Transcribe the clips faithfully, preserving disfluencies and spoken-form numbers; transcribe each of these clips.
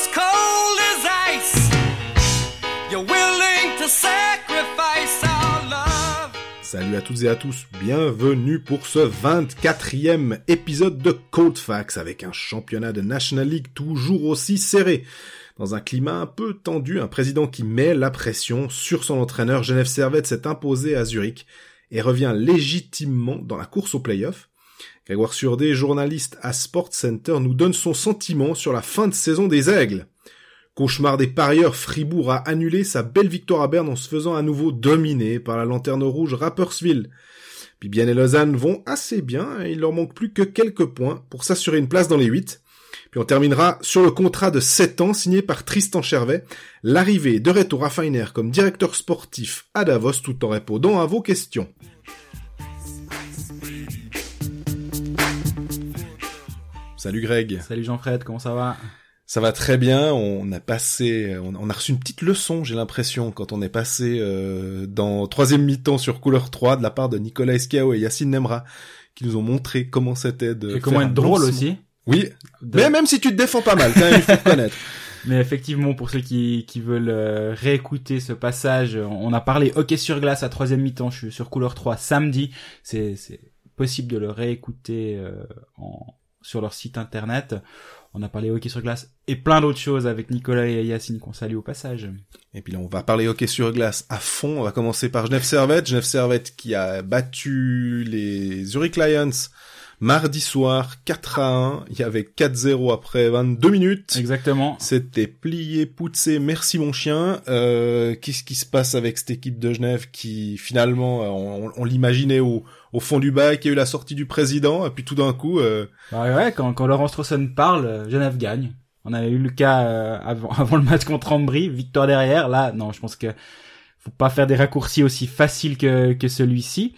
as cold as ice. You're willing to sacrifice our love. Salut à toutes et à tous, bienvenue pour ce vingt-quatrième épisode de Cold Facts avec un championnat de National League toujours aussi serré. Dans un climat un peu tendu, un président qui met la pression sur son entraîneur, Geneve Servette s'est imposé à Zurich et revient légitimement dans la course aux playoffs. Grégoire Surdé, journaliste à Sports Center, nous donne son sentiment sur la fin de saison des Aigles. Cauchemar des parieurs, Fribourg a annulé sa belle victoire à Berne en se faisant à nouveau dominer par la lanterne rouge Rapperswil. Puis Bienne et Lausanne vont assez bien et il leur manque plus que quelques points pour s'assurer une place dans les huit. Puis on terminera sur le contrat de sept ans signé par Tristan Chervet, l'arrivée de Reto Raffiner comme directeur sportif à Davos tout en répondant à vos questions. Salut Greg. Salut Jean-Fred, comment ça va? Ça va très bien, on a passé, on a reçu une petite leçon, j'ai l'impression, quand on est passé euh, dans troisième mi-temps sur Couleur trois de la part de Nicolas Esquiao et Yacine Nemra, qui nous ont montré comment c'était de... Et comment être drôle aussi. Oui, de... mais même si tu te défends pas mal, quand même, il faut reconnaître. Mais effectivement, pour ceux qui, qui veulent euh, réécouter ce passage, on a parlé hockey sur glace à troisième mi-temps, je suis sur Couleur trois samedi, c'est, c'est possible de le réécouter euh, en, sur leur site internet. On a parlé hockey sur glace et plein d'autres choses avec Nicolas et Yacine qu'on salue au passage. Et puis là, on va parler hockey sur glace à fond. On va commencer par Geneve Servette. Geneve Servette qui a battu les Zurich Lions mardi soir, quatre à un, il y avait quatre zéro après vingt-deux minutes. Exactement. C'était plié, poussé, merci mon chien. Euh, qu'est-ce qui se passe avec cette équipe de Genève qui, finalement, on, on l'imaginait au, au fond du bac, il y a eu la sortie du président, et puis tout d'un coup... Euh... Bah ouais, quand, quand Laurence Thomson parle, Genève gagne. On avait eu le cas euh, avant, avant le match contre Ambrì, victoire derrière. Là, non, je pense que faut pas faire des raccourcis aussi faciles que, que celui-ci.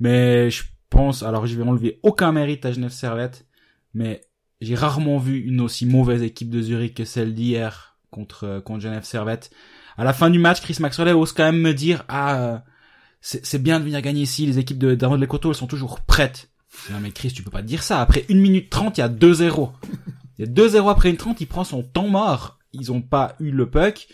Mais je pense, alors je vais enlever aucun mérite à Geneve Servette, mais j'ai rarement vu une aussi mauvaise équipe de Zurich que celle d'hier contre contre Geneve Servette. À la fin du match, Chris McSorley ose quand même me dire ah c'est, c'est bien de venir gagner ici, les équipes de Del Courto elles sont toujours prêtes. Non mais Chris, tu peux pas te dire ça. Après une minute trente, il y a deux zéro. Il y a deux zéro après une trente, il prend son temps mort. Ils ont pas eu le puck.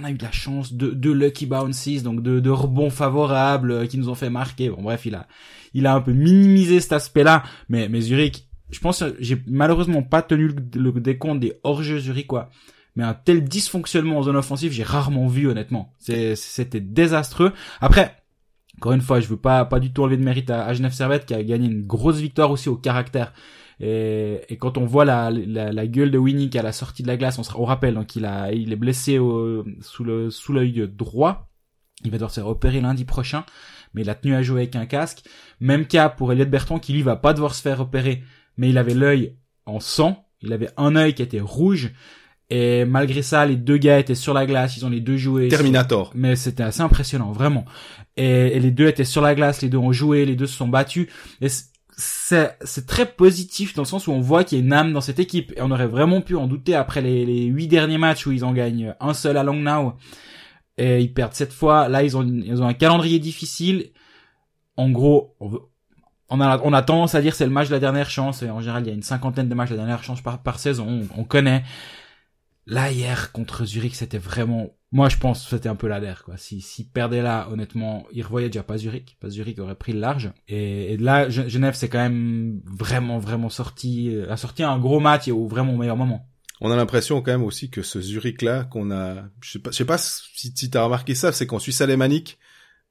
On a eu de la chance de, de lucky bounces, donc de, de rebonds favorables qui nous ont fait marquer. Bon, bref, il a, il a un peu minimisé cet aspect-là. Mais, mais Zurich, je pense que j'ai malheureusement pas tenu le, le décompte des hors-jeux zurichois. Mais un tel dysfonctionnement en zone offensive, j'ai rarement vu, honnêtement. C'est, c'était désastreux. Après, encore une fois, je veux pas, pas du tout enlever de mérite à, à Geneve Servette qui a gagné une grosse victoire aussi au caractère. Et, et quand on voit la, la, la gueule de Winnick à la sortie de la glace, on se on rappelle donc il a il est blessé au, sous le sous l'œil droit. Il va devoir se faire opérer lundi prochain, mais il a tenu à jouer avec un casque. Même cas pour Elliot Bertrand qui lui va pas devoir se faire opérer, mais il avait l'œil en sang, il avait un œil qui était rouge. Et malgré ça, les deux gars étaient sur la glace, ils ont les deux joué. Terminator. Sur... Mais c'était assez impressionnant, vraiment. Et, et les deux étaient sur la glace, les deux ont joué, les deux se sont battus. Et c- C'est, c'est très positif dans le sens où on voit qu'il y a une âme dans cette équipe et on aurait vraiment pu en douter après les les huit derniers matchs où ils en gagnent un seul à Langnau et ils perdent cette fois. Là ils ont ils ont un calendrier difficile. En gros, on, veut, on a on a tendance à dire c'est le match de la dernière chance et en général il y a une cinquantaine de matchs de la dernière chance par par saison. On, on connaît. Là hier contre Zurich c'était vraiment moi je pense c'était un peu la der quoi. Si si perdait là honnêtement ils revoyaient déjà pas Zurich, pas Zurich aurait pris le large. Et, et là Genève c'est quand même vraiment vraiment sorti a sorti un gros match et au vraiment meilleur moment. On a l'impression quand même aussi que ce Zurich là qu'on a je sais pas je sais pas si, si t'as remarqué ça c'est qu'en Suisse alémanique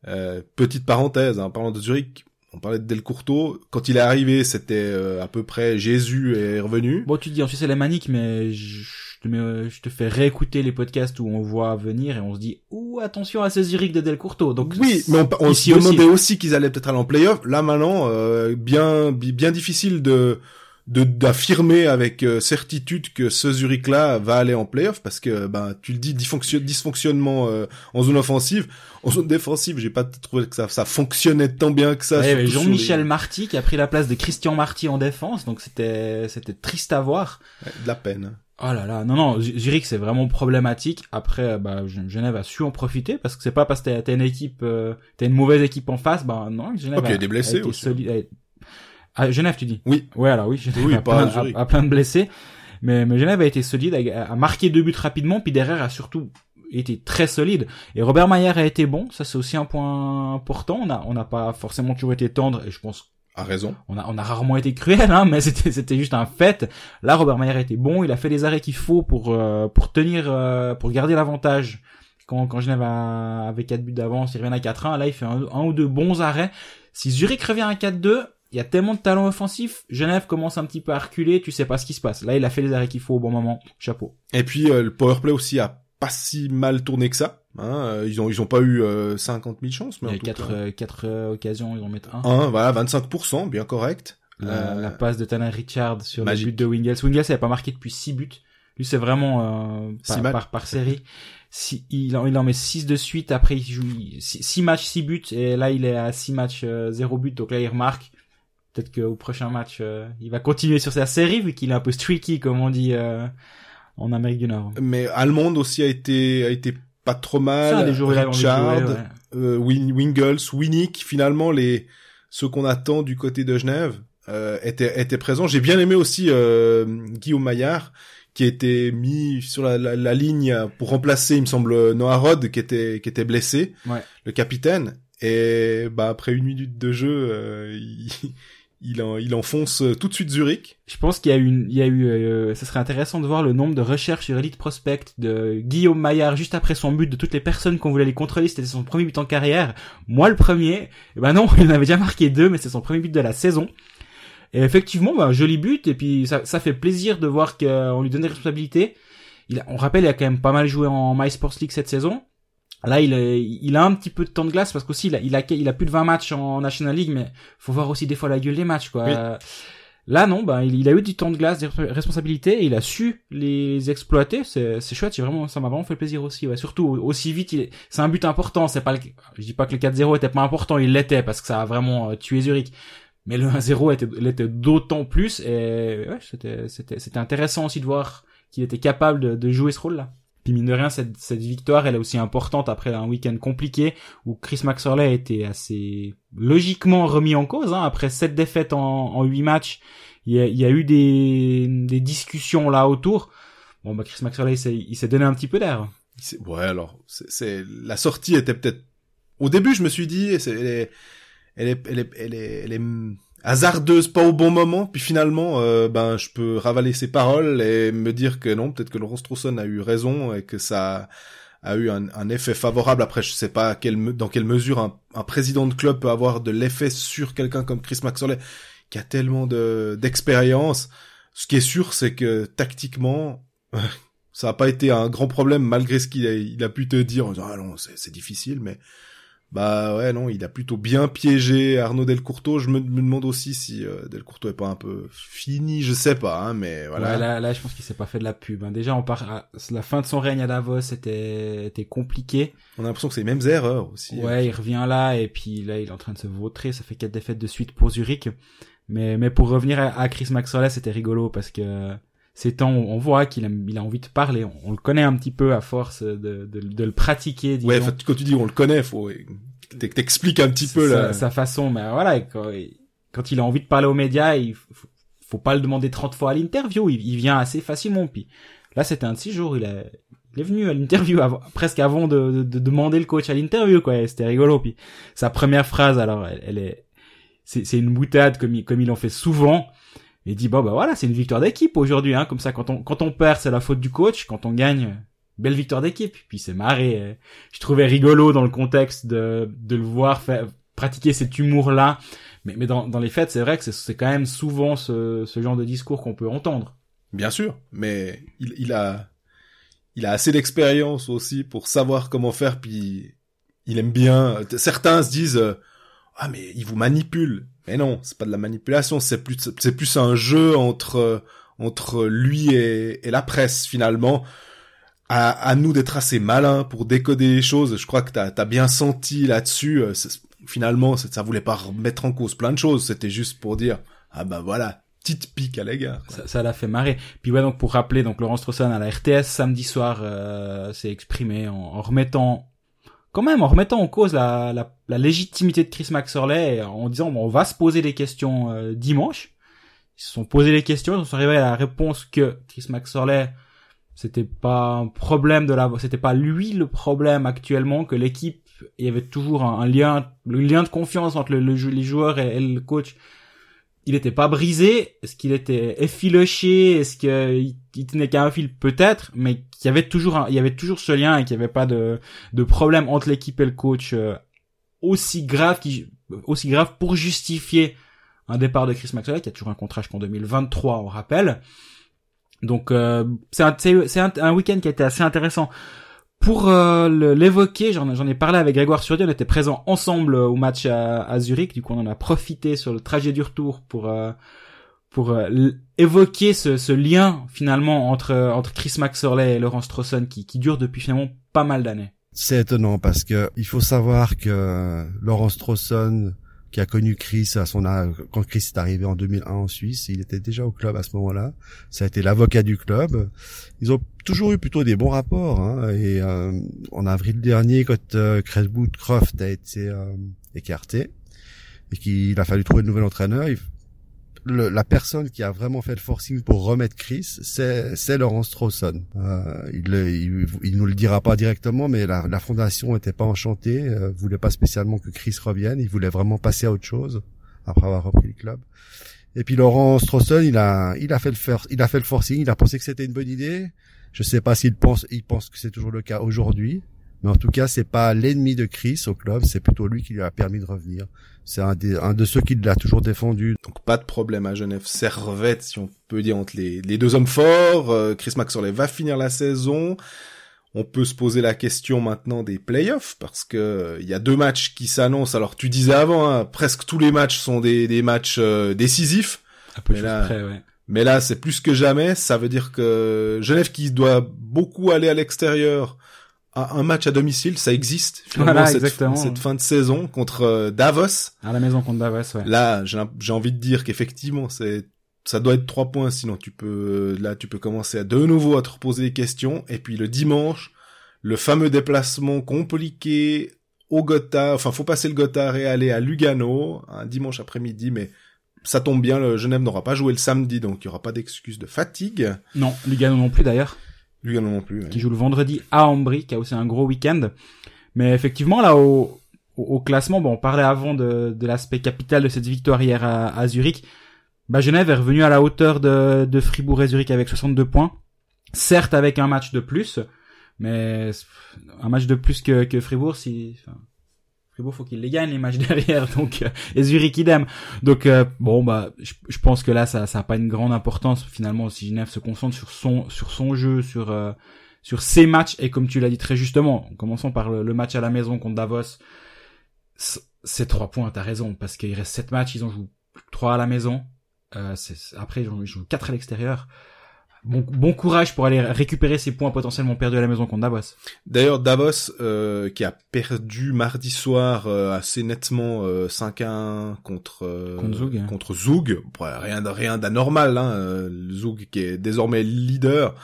euh, petite parenthèse en hein, parlant de Zurich. On parlait de Del Courto. Quand il est arrivé, c'était à peu près Jésus est revenu. Bon, tu te dis en Suisse alémanique, mais je te, mets, je te fais réécouter les podcasts où on voit venir et on se dit ouh attention à ces Zurich de Del Courto. Donc oui, mais on, on se demandait aussi. aussi qu'ils allaient peut-être aller en play-off. Là maintenant, euh, bien bien difficile de, de d'affirmer avec certitude que ce Zurich-là va aller en play-off parce que ben tu le dis dysfonction, dysfonctionnement euh, en zone offensive. En zone défensive, j'ai pas trouvé que ça, ça fonctionnait tant bien que ça. Ouais, Jean-Michel les... Marty qui a pris la place de Christian Marty en défense, donc c'était, c'était triste à voir. Ouais, de la peine. Oh là là, non non, Zurich c'est vraiment problématique. Après, bah Genève a su en profiter parce que c'est pas parce que t'as, t'as une équipe, euh, t'as une mauvaise équipe en face, bah non, Genève okay, a, y a des blessés a été aussi. Solide. À Genève, tu dis? Oui. Ouais, alors oui, Genève oui, a, plein, a, a plein de blessés. mais, mais Genève a été solide, a, a marqué deux buts rapidement, puis derrière a surtout été très solide. Et Robert Mayer a été bon, ça c'est aussi un point important. On a, on n'a pas forcément toujours été tendre, et je pense à raison. On a, on a rarement été cruel, hein, mais c'était, c'était juste un fait. Là, Robert Mayer était bon, il a fait les arrêts qu'il faut pour, euh, pour tenir, euh, pour garder l'avantage. Quand, quand Genève a, avait quatre buts d'avance, il revient à quatre un, là, il fait un, un ou deux bons arrêts. Si Zurich revient à quatre deux, il y a tellement de talent offensif, Genève commence un petit peu à reculer, tu sais pas ce qui se passe. Là, il a fait les arrêts qu'il faut au bon moment. Chapeau. Et puis, euh, le powerplay aussi a pas si mal tourné que ça. Hein, ils ont ils ont pas eu euh, cinquante mille chances, mais il y en tout quatre, cas. Euh, quatre euh, occasions, ils en mettent un. Un, voilà, vingt-cinq pour cent, bien correct. La, euh, la passe de Tannen Richard sur magique. Le but de Wingles. Wingles n'avait pas marqué depuis six buts. Lui, c'est vraiment euh, par, par, par par série. Si, il, en, il en met six de suite. Après, il joue six matchs, six buts, et là, il est à six matchs, euh, zéro but. Donc là, il remarque. Peut-être qu'au prochain match, euh, il va continuer sur sa série vu qu'il est un peu streaky, comme on dit euh, en Amérique du Nord. Mais Allemande aussi a été a été pas trop mal. Ça, les joueurs, Richard, les joueurs, ouais. euh, Win- Wingles, Winnick, finalement les ceux qu'on attend du côté de Genève euh, étaient étaient présents. J'ai bien aimé aussi euh, Guillaume Maillard qui a été mis sur la, la, la ligne pour remplacer, il me semble, Noah Rod qui était qui était blessé, ouais. Le capitaine. Et bah après une minute de jeu, euh, il Il, en, il enfonce tout de suite Zurich. Je pense qu'il y a eu, une, il y a eu, euh, ça serait intéressant de voir le nombre de recherches sur Elite Prospect de Guillaume Maillard juste après son but, de toutes les personnes qu'on voulait les contrôler, c'était son premier but en carrière. Moi, le premier, eh ben non, il en avait déjà marqué deux, mais c'est son premier but de la saison. Et effectivement, bah, joli but, et puis ça, ça fait plaisir de voir qu'on lui donne des responsabilités. Il a, on rappelle, il a quand même pas mal joué en My Sports League cette saison. Là, il a, il a un petit peu de temps de glace parce qu'aussi, il a, il a, il a plus de vingt matchs en National League, mais faut voir aussi des fois la gueule des matchs, quoi. Oui. Là, non, ben, il, il a eu du temps de glace, des responsabilités, et il a su les exploiter. C'est, c'est chouette, c'est vraiment, ça m'a vraiment fait plaisir aussi, ouais. Surtout, aussi vite, il est, c'est un but important, c'est pas le, je dis pas que le quatre zéro était pas important, il l'était parce que ça a vraiment tué Zurich. Mais le un zéro était, l'était d'autant plus, et ouais, c'était, c'était, c'était intéressant aussi de voir qu'il était capable de, de jouer ce rôle-là. Puis mine de rien, cette, cette victoire, elle est aussi importante après un week-end compliqué où Chris McSorley a été assez logiquement remis en cause. Hein. Après sept défaites en, en huit matchs, il y a, il y a eu des, des discussions là autour. Bon, bah Chris McSorley, il s'est, il s'est donné un petit peu d'air. C'est, ouais, alors, c'est, c'est la sortie était peut-être... Au début, je me suis dit, c'est, elle est, elle est, elle est, elle est, elle est hasardeuse, pas au bon moment, puis finalement, euh, ben, je peux ravaler ses paroles et me dire que non, peut-être que Laurence Thomson a eu raison et que ça a eu un, un effet favorable. Après, je sais pas quelle, dans quelle mesure un, un président de club peut avoir de l'effet sur quelqu'un comme Chris McSorley, qui a tellement de, d'expérience. Ce qui est sûr, c'est que tactiquement, ça a pas été un grand problème, malgré ce qu'il a, il a pu te dire en disant, ah non, c'est, c'est difficile, mais... Bah ouais, non, il a plutôt bien piégé Arnaud Del Courto. Je me, me demande aussi si euh, Del Courto est pas un peu fini, je sais pas, hein, mais voilà. Ouais, là, là, je pense qu'il s'est pas fait de la pub. Hein. Déjà, on part à... la fin de son règne à Davos était, était compliquée. On a l'impression que c'est les mêmes erreurs aussi. Ouais, hein. Il revient là et puis là, il est en train de se vautrer. Ça fait quatre défaites de suite pour Zurich. Mais, mais pour revenir à, à Chris McSorley, c'était rigolo parce que ces temps, on voit qu'il a, il a envie de parler. On, on le connaît un petit peu à force de, de, de le pratiquer. Disons. Ouais, quand tu dis on le connaît, faut t'expliques un petit c'est peu sa, là. Sa façon, mais voilà, quand, quand il a envie de parler aux médias, il faut, faut pas le demander trente fois à l'interview. Il, il vient assez facilement. Puis là, c'était un de six jours. Il, a, il est venu à l'interview avant, presque avant de, de, de demander le coach à l'interview, quoi. Et c'était rigolo. Puis sa première phrase, alors, elle, elle est, c'est, c'est une boutade comme il, comme il en fait souvent. Il dit, bon, bah voilà, c'est une victoire d'équipe aujourd'hui, hein. Comme ça, quand on, quand on perd, c'est la faute du coach. Quand on gagne, belle victoire d'équipe. Puis c'est marré. Je trouvais rigolo dans le contexte de, de le voir faire, pratiquer cet humour-là. Mais, mais dans, dans les faits, c'est vrai que c'est, c'est quand même souvent ce, ce genre de discours qu'on peut entendre. Bien sûr. Mais il, il a, il a assez d'expérience aussi pour savoir comment faire. Puis il aime bien. Certains se disent, ah, mais il vous manipule. Mais non, c'est pas de la manipulation, c'est plus c'est plus un jeu entre entre lui et, et la presse finalement. À, à nous d'être assez malins pour décoder les choses. Je crois que t'as t'as bien senti là-dessus. C'est, finalement, c'est, ça voulait pas remettre en cause plein de choses. C'était juste pour dire ah ben voilà, petite pique à l'égard. Ça, ça l'a fait marrer. Puis ouais, donc pour rappeler, donc Laurence Thomson à la R T S samedi soir euh, s'est exprimée en, en remettant. Quand même, en remettant en cause la, la, la légitimité de Chris McSorley, en disant, bon, on va se poser des questions euh, dimanche. Ils se sont posé les questions, ils sont arrivés à la réponse que Chris McSorley, c'était pas un problème de la, c'était pas lui le problème actuellement, que l'équipe, il y avait toujours un, un lien, le lien de confiance entre le, le, les joueurs et, et le coach. Il était pas brisé. Est-ce qu'il était effiloché? Est-ce qu'il il tenait qu'à un fil? Peut-être, mais qu'il y avait toujours un, il y avait toujours ce lien et qu'il y avait pas de, de problème entre l'équipe et le coach euh, aussi grave qui, aussi grave pour justifier un départ de Chris McSorley, qui a toujours un contrat jusqu'en deux mille vingt-trois, on rappelle. Donc euh, c'est un c'est, c'est un, un week-end qui a été assez intéressant pour euh, le, l'évoquer. J'en, j'en ai parlé avec Grégoire Surdé, on était présents ensemble euh, au match à, à Zurich, du coup on en a profité sur le trajet du retour pour euh, pour euh, évoquer ce, ce lien finalement entre entre Chris McSorley et Laurence Thomson qui qui dure depuis finalement pas mal d'années. C'est étonnant parce que il faut savoir que Laurence Thomson, qui a connu Chris à son âge, quand Chris est arrivé en deux mille un en Suisse, il était déjà au club à ce moment-là. Ça a été l'avocat du club. Ils ont toujours eu plutôt des bons rapports, hein. Et euh, en avril dernier, quand euh, Craig Woodcroft a été euh, écarté et qu'il a fallu trouver de nouvel entraîneur, il, le, la personne qui a vraiment fait le forcing pour remettre Chris, c'est, c'est Laurence Thomson. Euh, il, il, il nous le dira pas directement, mais la, la fondation était pas enchantée, euh, voulait pas spécialement que Chris revienne, il voulait vraiment passer à autre chose après avoir repris le club. Et puis Laurence Thomson, il a, il a fait le for, il a fait le forcing, il a pensé que c'était une bonne idée. Je sais pas s'il pense, il pense que c'est toujours le cas aujourd'hui. Mais en tout cas, c'est pas l'ennemi de Chris au club, c'est plutôt lui qui lui a permis de revenir. C'est un, des, un de ceux qui l'a toujours défendu. Donc pas de problème à Genève Servette, si on peut dire, entre les, les deux hommes forts. Euh, Chris McSorley va finir la saison. On peut se poser la question maintenant des playoffs, parce que il euh, y a deux matchs qui s'annoncent. Alors tu disais avant, hein, presque tous les matchs sont des, des matchs euh, décisifs. Un peu près, ouais. Mais là, c'est plus que jamais. Ça veut dire que Genève, qui doit beaucoup aller à l'extérieur, un match à domicile, ça existe. Voilà, cette, exactement. Cette fin de saison contre euh, Davos. À la maison contre Davos, ouais. Là, j'ai, j'ai envie de dire qu'effectivement, c'est, ça doit être trois points, sinon tu peux, là, tu peux commencer à de nouveau à te reposer des questions. Et puis le dimanche, le fameux déplacement compliqué au Gotthard. Enfin, faut passer le Gotthard et aller à Lugano, un dimanche après-midi, mais ça tombe bien, le Genève n'aura pas joué le samedi, donc il y aura pas d'excuse de fatigue. Non, Lugano non plus d'ailleurs. Lugano non plus. Ouais. Qui joue le vendredi à Ambrì, qui a aussi un gros week-end. Mais effectivement, là, au, au, au classement, bon, on parlait avant de, de l'aspect capital de cette victoire hier à, à Zurich. Bah, Genève est revenu à la hauteur de, de Fribourg et Zurich avec soixante-deux points. Certes, avec un match de plus, mais un match de plus que, que Fribourg, si, enfin, Fribourg, faut qu'il les gagne, les matchs derrière, donc, euh, et Zurich idem. Donc, euh, bon, bah, je, je pense que là, ça, ça a pas une grande importance, finalement, si Genève se concentre sur son, sur son jeu, sur, euh, sur ses matchs, et comme tu l'as dit très justement, en commençant par le, le match à la maison contre Davos, c'est trois points, t'as raison, parce qu'il reste sept matchs, ils en jouent trois à la maison, euh, c'est, après, ils en jouent quatre à l'extérieur. Bon, bon courage pour aller récupérer ces points potentiellement perdus à la maison contre Davos. D'ailleurs, Davos, euh, qui a perdu mardi soir euh, assez nettement euh, cinq à un contre euh, contre Zoug. Hein. Contre Zoug. Bon, rien, rien d'anormal, hein. Zoug qui est désormais leader.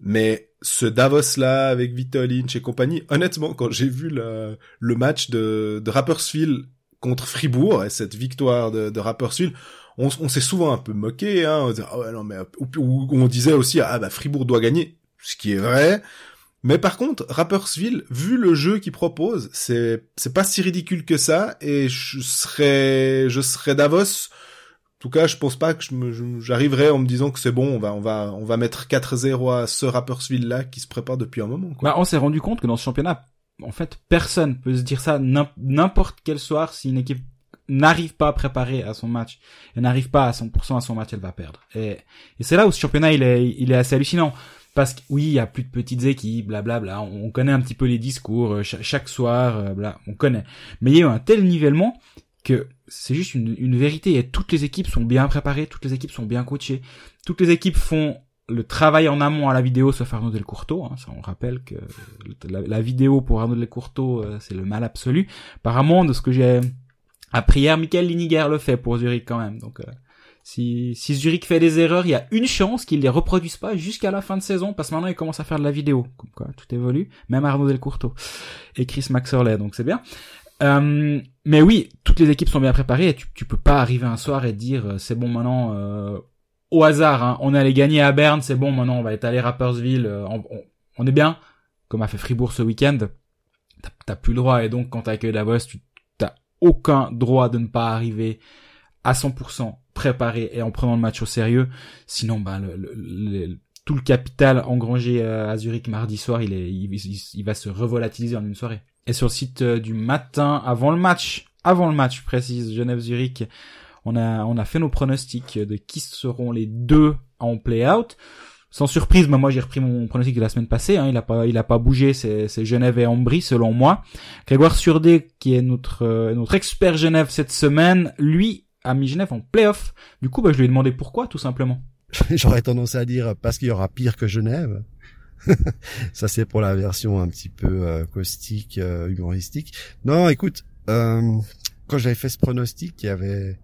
Mais ce Davos-là, avec Vito Lynch et compagnie, honnêtement, quand j'ai vu le, le match de, de Rapperswil contre Fribourg, et cette victoire de, de Rapperswil, On, on s'est souvent un peu moqué, hein, on disait, ah ouais, non, mais, ou, ou on disait aussi, ah bah Fribourg doit gagner, ce qui est vrai. Mais par contre, Rapperswil, vu le jeu qu'ils proposent, c'est c'est pas si ridicule que ça, et je serais je serais Davos. En tout cas, je pense pas que je me je, j'arriverais en me disant que c'est bon, on va on va on va mettre quatre zéro à ce Rapperswil là qui se prépare depuis un moment, quoi. Bah, on s'est rendu compte que dans ce championnat, en fait, personne peut se dire ça n'importe quel soir. Si une équipe n'arrive pas à préparer à son match, elle n'arrive pas à cent pour cent à son match, elle va perdre. Et, et c'est là où ce championnat, il est, il est assez hallucinant. Parce que oui, il y a plus de petites équipes, blablabla. On, on connaît un petit peu les discours, chaque, chaque soir, bla, on connaît. Mais il y a eu un tel nivellement que c'est juste une, une vérité. Et toutes les équipes sont bien préparées, toutes les équipes sont bien coachées. Toutes les équipes font le travail en amont à la vidéo, sauf Arnaud Del Courto, hein. Ça, on rappelle que la, la vidéo pour Arnaud Del Courto, c'est le mal absolu. Apparemment, de ce que j'ai après hier, Michael Liniger le fait pour Zurich quand même. Donc, euh, si, si Zurich fait des erreurs, il y a une chance qu'il les reproduise pas jusqu'à la fin de saison, parce que maintenant il commence à faire de la vidéo. Comme quoi, tout évolue. Même Arnaud Del Courto et Chris McSorley, donc c'est bien. Euh, mais oui, toutes les équipes sont bien préparées et tu, tu peux pas arriver un soir et dire c'est bon maintenant euh, au hasard, hein, on allait gagner à Berne, c'est bon maintenant on va étaler Rapperswil, euh, on, on, on est bien, comme a fait Fribourg ce week-end, t'as, t'as plus le droit, et donc quand t'accueilles Davos, tu t'as aucun droit de ne pas arriver à cent pour cent préparé et en prenant le match au sérieux, sinon ben le, le, le tout le capital engrangé à Zurich mardi soir, il, est, il, il, il va se revolatiliser en une soirée. Et sur le site du matin, avant le match, avant le match, je précise, Genève-Zurich, on a, on a fait nos pronostics de qui seront les deux en play-out. Sans surprise, bah moi j'ai repris mon pronostic de la semaine passée, hein, il a pas, il a pas bougé, c'est, c'est Genève et Ambrì selon moi. Grégoire Surdé, qui est notre, euh, notre expert Genève cette semaine, lui a mis Genève en play-off. Du coup, bah, je lui ai demandé pourquoi, tout simplement. J'aurais tendance à dire parce qu'il y aura pire que Genève. Ça c'est pour la version un petit peu euh, caustique, euh, humoristique. Non, écoute, euh, quand j'avais fait ce pronostic, il y avait,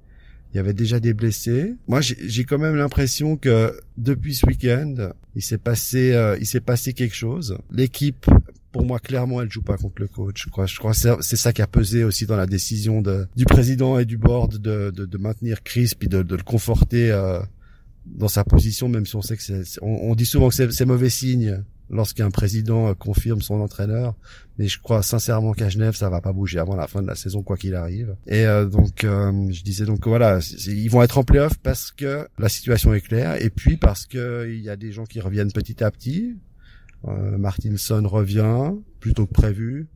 il y avait déjà des blessés. Moi, j'ai, j'ai quand même l'impression que depuis ce week-end, il s'est passé, euh, il s'est passé quelque chose. L'équipe, pour moi, clairement, elle joue pas contre le coach. Je crois, je crois que c'est, c'est ça qui a pesé aussi dans la décision de, du président et du board de, de, de maintenir Chris puis de, de le conforter. Euh, dans sa position, même si on sait que c'est, on, on dit souvent que c'est, c'est mauvais signe lorsqu'un président confirme son entraîneur, mais je crois sincèrement qu'à Genève ça va pas bouger avant la fin de la saison quoi qu'il arrive. Et euh, donc euh, je disais donc voilà, ils vont être en play-off parce que la situation est claire et puis parce que il y a des gens qui reviennent petit à petit. Euh, Martinson revient plutôt que prévu.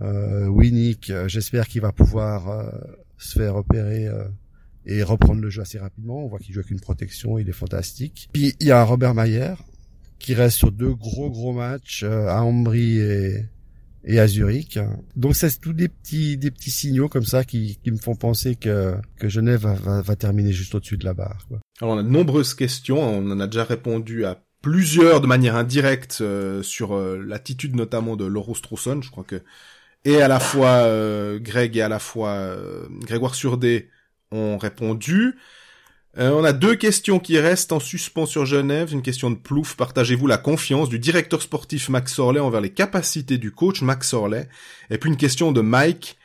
Euh, Winnick, euh, j'espère qu'il va pouvoir euh, se faire repérer. Euh, et reprendre le jeu assez rapidement. On voit qu'il joue avec une protection, il est fantastique. Puis il y a Robert Mayer qui reste sur deux gros gros matchs à Ambrì et, et à Zurich. Donc c'est tous des petits des petits signaux comme ça qui, qui me font penser que que Genève va, va, va terminer juste au-dessus de la barre, quoi. Alors on a de nombreuses questions, on en a déjà répondu à plusieurs de manière indirecte euh, sur euh, l'attitude notamment de Laurent Thomson. Je crois que et à la fois euh, Greg et à la fois euh, Grégoire Surdé ont répondu. Euh, on a deux questions qui restent en suspens sur Genève. Une question de Plouf. Partagez-vous la confiance du directeur sportif McSorley envers les capacités du coach McSorley? Et puis une question de Mike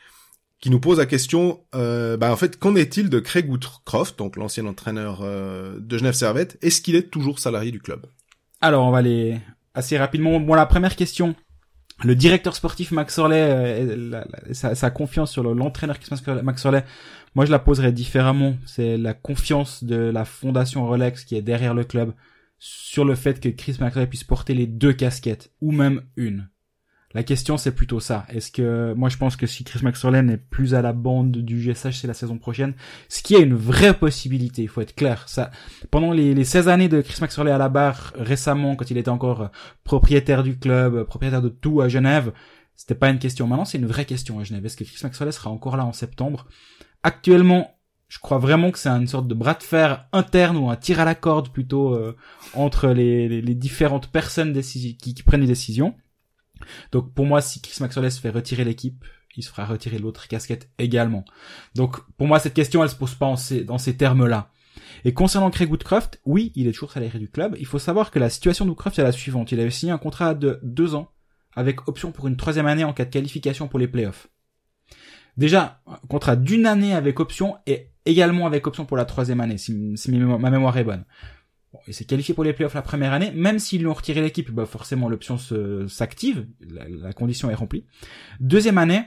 qui nous pose la question euh, bah en fait, qu'en est-il de Craig Woodcroft, donc l'ancien entraîneur euh, de Genève Servette? Est-ce qu'il est toujours salarié du club? Alors, on va aller assez rapidement. Bon, la première question. Le directeur sportif McSorley, euh, la, la, sa, sa confiance sur le, l'entraîneur Chris McSorley, moi je la poserais différemment. C'est la confiance de la fondation Rolex qui est derrière le club sur le fait que Chris McSorley puisse porter les deux casquettes, ou même une. La question c'est plutôt ça. Est-ce que, moi je pense que si Chris McSorley n'est plus à la bande du G S H, c'est la saison prochaine, ce qui est une vraie possibilité, il faut être clair. Ça, pendant les, les seize années de Chris McSorley à la barre, récemment, quand il était encore propriétaire du club, propriétaire de tout à Genève, c'était pas une question. Maintenant c'est une vraie question à Genève. Est-ce que Chris McSorley sera encore là en septembre? Actuellement, je crois vraiment que c'est une sorte de bras de fer interne ou un tir à la corde plutôt euh, entre les, les, les différentes personnes décis- qui, qui prennent les décisions. Donc pour moi, si Chris McSorley se fait retirer l'équipe, il se fera retirer l'autre casquette également. Donc pour moi, cette question, elle se pose pas en ces, dans ces termes-là. Et concernant Craig Woodcroft, oui, il est toujours salarié du club. Il faut savoir que la situation de Woodcroft est la suivante. Il avait signé un contrat de deux ans avec option pour une troisième année en cas de qualification pour les playoffs. Déjà, un contrat d'une année avec option et également avec option pour la troisième année, si, si ma mémoire est bonne. Bon, il s'est qualifié pour les playoffs la première année, même s'ils lui ont retiré l'équipe, bah forcément l'option se, s'active, la, la condition est remplie. Deuxième année,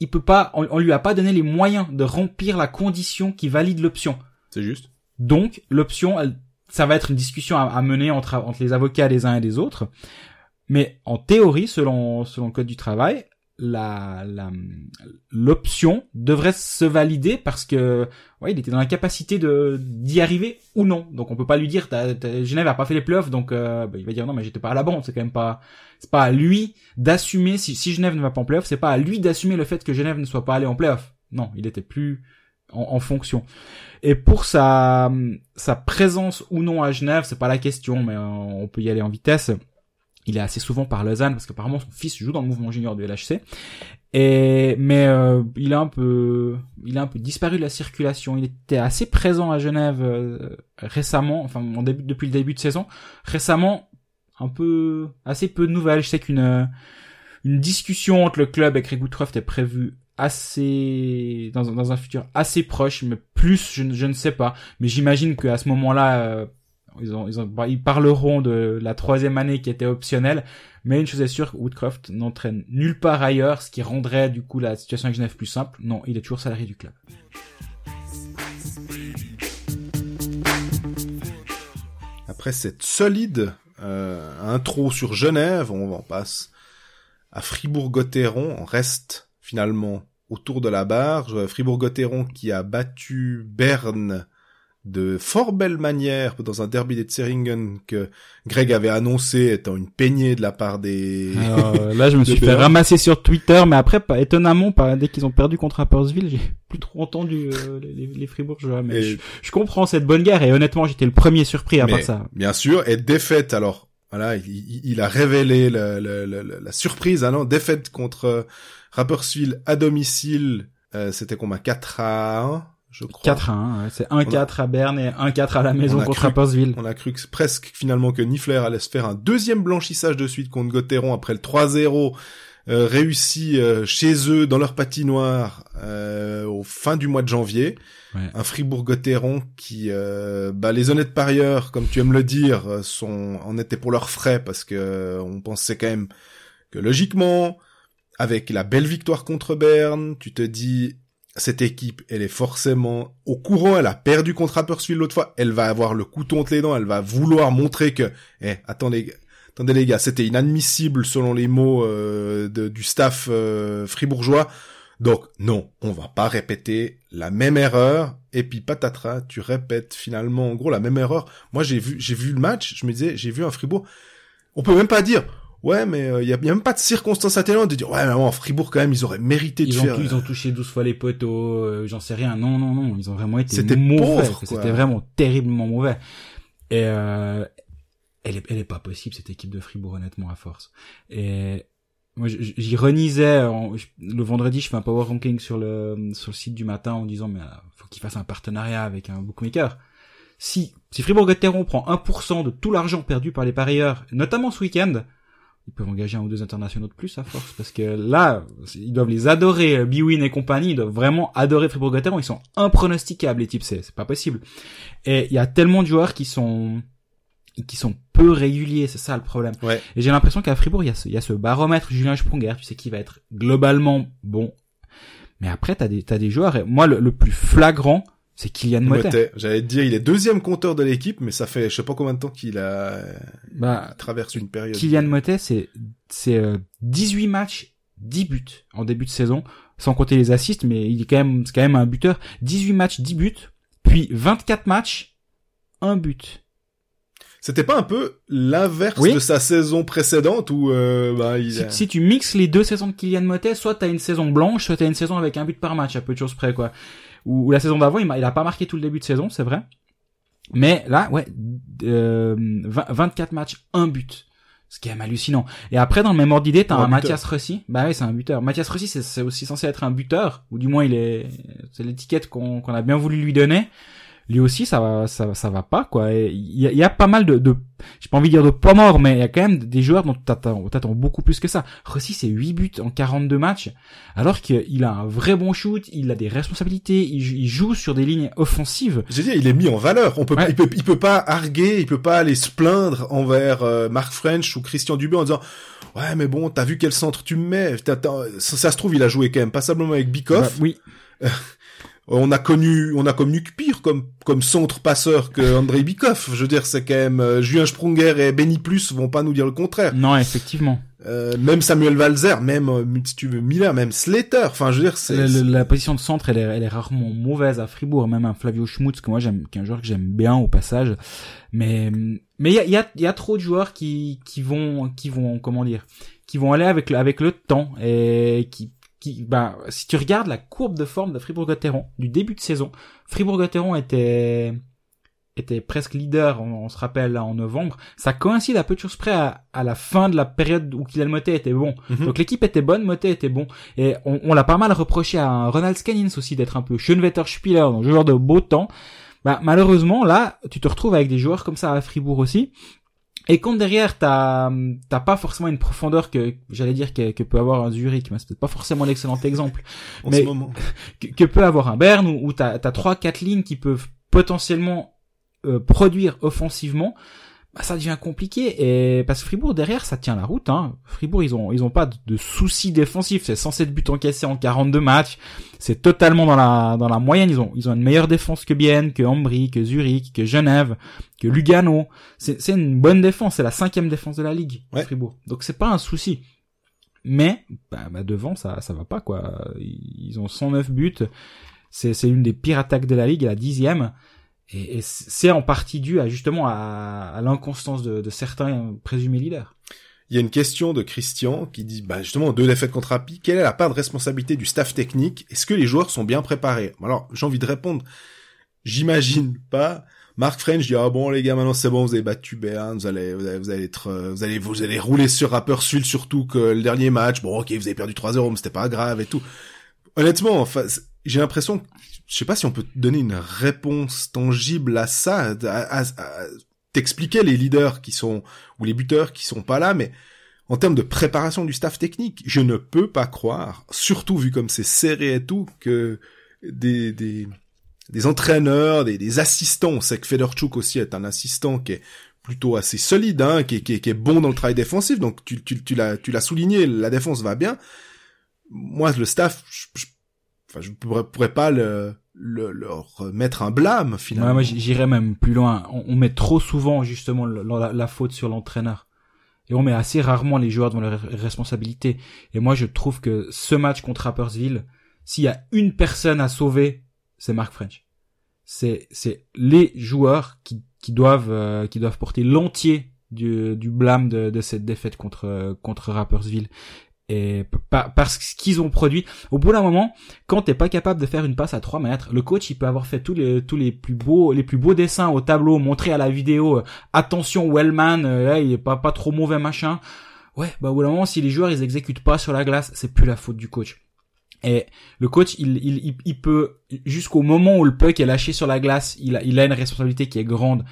il peut pas, on, on lui a pas donné les moyens de remplir la condition qui valide l'option. C'est juste. Donc l'option, elle, ça va être une discussion à, à mener entre, entre les avocats des uns et des autres, mais en théorie, selon, selon le code du travail, la, la, l'option devrait se valider parce que, ouais, il était dans la capacité de, d'y arriver ou non. Donc, on peut pas lui dire, t'as, t'as, Genève a pas fait les playoffs, donc, euh, bah, il va dire, non, mais j'étais pas à la bande, c'est quand même pas, c'est pas à lui d'assumer, si, si Genève ne va pas en playoff, c'est pas à lui d'assumer le fait que Genève ne soit pas allé en playoff. Non, il était plus en, en fonction. Et pour sa, sa présence ou non à Genève, c'est pas la question, mais on, on peut y aller en vitesse. Il est assez souvent par Lausanne parce qu'apparemment son fils joue dans le mouvement junior du L H C. Et mais euh, il a un peu, il a un peu disparu de la circulation. Il était assez présent à Genève euh, récemment, enfin en début, depuis le début de saison. Récemment, un peu, assez peu de nouvelles. Je sais qu'une Une discussion entre le club et Craig Woodcroft est prévue assez dans, dans un futur assez proche, mais plus je, je ne sais pas. Mais j'imagine qu'à ce moment-là, euh, ils, ont, ils, ont, ils parleront de la troisième année qui était optionnelle. Mais une chose est sûre, Woodcroft n'entraîne nulle part ailleurs, ce qui rendrait du coup la situation avec Genève plus simple. Non, il est toujours salarié du club. Après cette solide euh, intro sur Genève, on en passe à Fribourg-Gottéron. On reste finalement autour de la barre. Fribourg-Gottéron qui a battu Berne de fort belle manière dans un derby des Zeringen que Greg avait annoncé étant une peignée de la part des... Alors, là, je me suis fait ramasser sur Twitter, mais après, pas, étonnamment, pas, dès qu'ils ont perdu contre Rapperswil, j'ai plus trop entendu euh, les, les Fribourgeois. Mais je, je comprends cette bonne guerre, et honnêtement, j'étais le premier surpris à part ça. Bien sûr, et défaite, alors, voilà, il, il a révélé le, le, le, la surprise, hein, non, défaite contre Rapperswil à domicile, euh, c'était combien, quatre à un je crois. quatre à un, ouais. C'est un à quatre a... à Berne et un à quatre à la maison contre Rapperswil. On a cru que presque finalement que Niffler allait se faire un deuxième blanchissage de suite contre Gottéron après le trois zéro euh, réussi euh, chez eux dans leur patinoire euh, au fin du mois de janvier. Ouais. Un Fribourg-Gottéron qui, euh, bah, les honnêtes parieurs, comme tu aimes le dire, sont en étaient pour leurs frais parce que euh, on pensait quand même que logiquement, avec la belle victoire contre Berne, tu te dis... Cette équipe, elle est forcément au courant, elle a perdu contre Rapperswil l'autre fois, elle va avoir le couteau entre les dents, elle va vouloir montrer que, eh, attendez, attendez les gars, c'était inadmissible selon les mots euh, de, du staff euh, fribourgeois, donc non, on va pas répéter la même erreur, et puis patatras, tu répètes finalement en gros la même erreur. Moi j'ai vu, j'ai vu le match, je me disais, j'ai vu un Fribourg, on peut même pas dire... Ouais, mais il euh, y, y a même pas de circonstances atténuantes de dire ouais, mais en Fribourg quand même ils auraient mérité de ils faire. Ont, ils ont touché douze fois les poteaux, euh, j'en sais rien. Non, non, non, ils ont vraiment été c'était mauvais. Pauvre, c'était vraiment terriblement mauvais. Et euh, elle est, elle est pas possible cette équipe de Fribourg honnêtement à force. Et moi, j'ironisais en, je, le vendredi, je fais un power ranking sur le sur le site du matin en disant mais faut qu'ils fassent un partenariat avec un bookmaker. Si si Fribourg-Gottéron prend un pour cent de tout l'argent perdu par les parieurs, notamment ce week-end. Ils peuvent engager un ou deux internationaux de plus à force parce que là, ils doivent les adorer, Bwin et compagnie, ils doivent vraiment adorer Fribourg-Gottéron, ils sont impronosticables les types, c'est, c'est pas possible. Et il y a tellement de joueurs qui sont qui sont peu réguliers, c'est ça le problème. Ouais. Et j'ai l'impression qu'à Fribourg, il y a ce, il y a ce baromètre Julien Sprunger, tu sais qui va être globalement bon. Mais après t'as des t'as des joueurs et moi le, le plus flagrant c'est Kylian Mottet. Mottet. J'allais te dire, il est deuxième compteur de l'équipe, mais ça fait je sais pas combien de temps qu'il a bah, traverse une période. Kylian Mottet, c'est c'est dix-huit matchs, dix buts en début de saison, sans compter les assists, mais il est quand même c'est quand même un buteur. dix-huit matchs, dix buts, puis vingt-quatre matchs, un but. C'était pas un peu l'inverse oui. de sa saison précédente où euh, bah il si, a... si tu mixes les deux saisons de Kylian Mottet, soit t'as une saison blanche, soit t'as une saison avec un but par match, à peu de choses près quoi. Ou la saison d'avant, il a, il a pas marqué tout le début de saison, c'est vrai. Mais là, ouais, euh, vingt-quatre matchs, un but. Ce qui est hallucinant. Et après, dans le même ordre d'idée, t'as un, un Mathias Rossi. Bah oui, c'est un buteur. Mathias Rossi, c'est, c'est aussi censé être un buteur. Ou du moins, il est, c'est l'étiquette qu'on, qu'on a bien voulu lui donner. Lui aussi, ça va, ça, ça va pas, quoi. Il y, y a pas mal de, de, j'ai pas envie de dire de poids morts, mais il y a quand même des joueurs dont t'attends, t'attends beaucoup plus que ça. Rossi, c'est huit buts en quarante-deux matchs, alors qu'il a un vrai bon shoot, il a des responsabilités, il, il joue sur des lignes offensives. J'ai dit, il est mis en valeur. On peut, ouais. il peut, il peut pas arguer, il peut pas aller se plaindre envers euh, Marc French ou Christian Dubé en disant, ouais, mais bon, t'as vu quel centre tu mets. Ça, ça se trouve, il a joué quand même passablement avec Bikoff. Bah, oui. On a connu, on a connu pire comme, comme centre passeur que André Bikoff. Je veux dire, c'est quand même, euh, Julien Sprunger et Benny Plus vont pas nous dire le contraire. Non, effectivement. Euh, même Samuel Walzer, même, si tu veux, Miller, même Slater. Enfin, je veux dire, c'est... Le, le, la position de centre, elle est, elle est rarement mauvaise à Fribourg. Même un Flavio Schmutz, que moi j'aime, qui est un joueur que j'aime bien au passage. Mais, mais il y a, il y a, il y a trop de joueurs qui, qui vont, qui vont, comment dire, qui vont aller avec, avec le temps et qui, Qui, bah, si tu regardes la courbe de forme de Fribourg-Gottéron du début de saison, Fribourg-Gottéron était était presque leader, on, on se rappelle là en novembre. Ça coïncide à peu de choses près à, à la fin de la période où Kylian Mottet était bon. Mm-hmm. Donc l'équipe était bonne, Mottet était bon, et on, on l'a pas mal reproché à un Ronald Scannins aussi d'être un peu Schönwetter-Spieler, donc joueur de beau temps. Bah malheureusement là, tu te retrouves avec des joueurs comme ça à Fribourg aussi. Et quand derrière t'as t'as pas forcément une profondeur que j'allais dire que, que peut avoir un Zurich, mais c'est peut-être pas forcément l'excellent exemple, en mais ce moment. Que, que peut avoir un Berne où, où t'as t'as trois quatre lignes qui peuvent potentiellement euh, produire offensivement, bah ça devient compliqué. Et parce que Fribourg derrière ça tient la route, hein. Fribourg ils ont ils ont pas de, de soucis défensifs, c'est cent sept buts encaissés en quarante-deux matchs, c'est totalement dans la dans la moyenne. Ils ont ils ont une meilleure défense que Bienne, que Ambrì, que Zurich, que Genève, que Lugano. C'est, c'est une bonne défense, c'est la cinquième défense de la Ligue, ouais. Fribourg. Donc c'est pas un souci. Mais, bah, bah, devant, ça, ça va pas, quoi. Ils ont cent neuf buts. C'est, c'est une des pires attaques de la Ligue, la dixième. Et, et c'est en partie dû à, justement, à, à l'inconstance de, de certains présumés leaders. Il y a une question de Christian qui dit, bah, justement, deux défaites contre Rappi. Quelle est la part de responsabilité du staff technique? Est-ce que les joueurs sont bien préparés? Alors, j'ai envie de répondre. J'imagine pas. Marc French dit, ah bon, les gars, maintenant c'est bon, vous avez battu Berne, vous allez, vous allez, vous allez être, vous allez, vous allez rouler sur Rapperswil, surtout que le dernier match, bon, ok, vous avez perdu trois zéro, mais c'était pas grave et tout. Honnêtement, enfin, j'ai l'impression, je sais pas si on peut donner une réponse tangible à ça, à, à, à t'expliquer les leaders qui sont, ou les buteurs qui sont pas là, mais en termes de préparation du staff technique, je ne peux pas croire, surtout vu comme c'est serré et tout, que des, des, des entraîneurs, des, des assistants. On sait que Federchuk aussi est un assistant qui est plutôt assez solide, hein, qui, qui, qui est bon dans le travail défensif. Donc, tu, tu, tu l'as, tu l'as souligné, la défense va bien. Moi, le staff, je, je, enfin, je pourrais, pourrais pas le, le, leur mettre un blâme, finalement. Ouais, moi, j'irais même plus loin. On, on met trop souvent, justement, le, la, la faute sur l'entraîneur. Et on met assez rarement les joueurs dans leurs responsabilités. Et moi, je trouve que ce match contre Rapperswil, s'il y a une personne à sauver, c'est Marc French. C'est, c'est les joueurs qui, qui doivent, euh, qui doivent porter l'entier du, du blâme de, de cette défaite contre, contre Rapperswil. Et pa- parce qu'ils ont produit, au bout d'un moment, quand t'es pas capable de faire une passe à trois mètres, le coach, il peut avoir fait tous les, tous les plus beaux, les plus beaux dessins au tableau, montrer à la vidéo, euh, attention Wellman, euh, là, il est pas, pas trop mauvais, machin. Ouais, bah, au bout d'un moment, si les joueurs, ils exécutent pas sur la glace, c'est plus la faute du coach. Et le coach, il, il, il peut, jusqu'au moment où le puck est lâché sur la glace, il a, il a une responsabilité qui est grande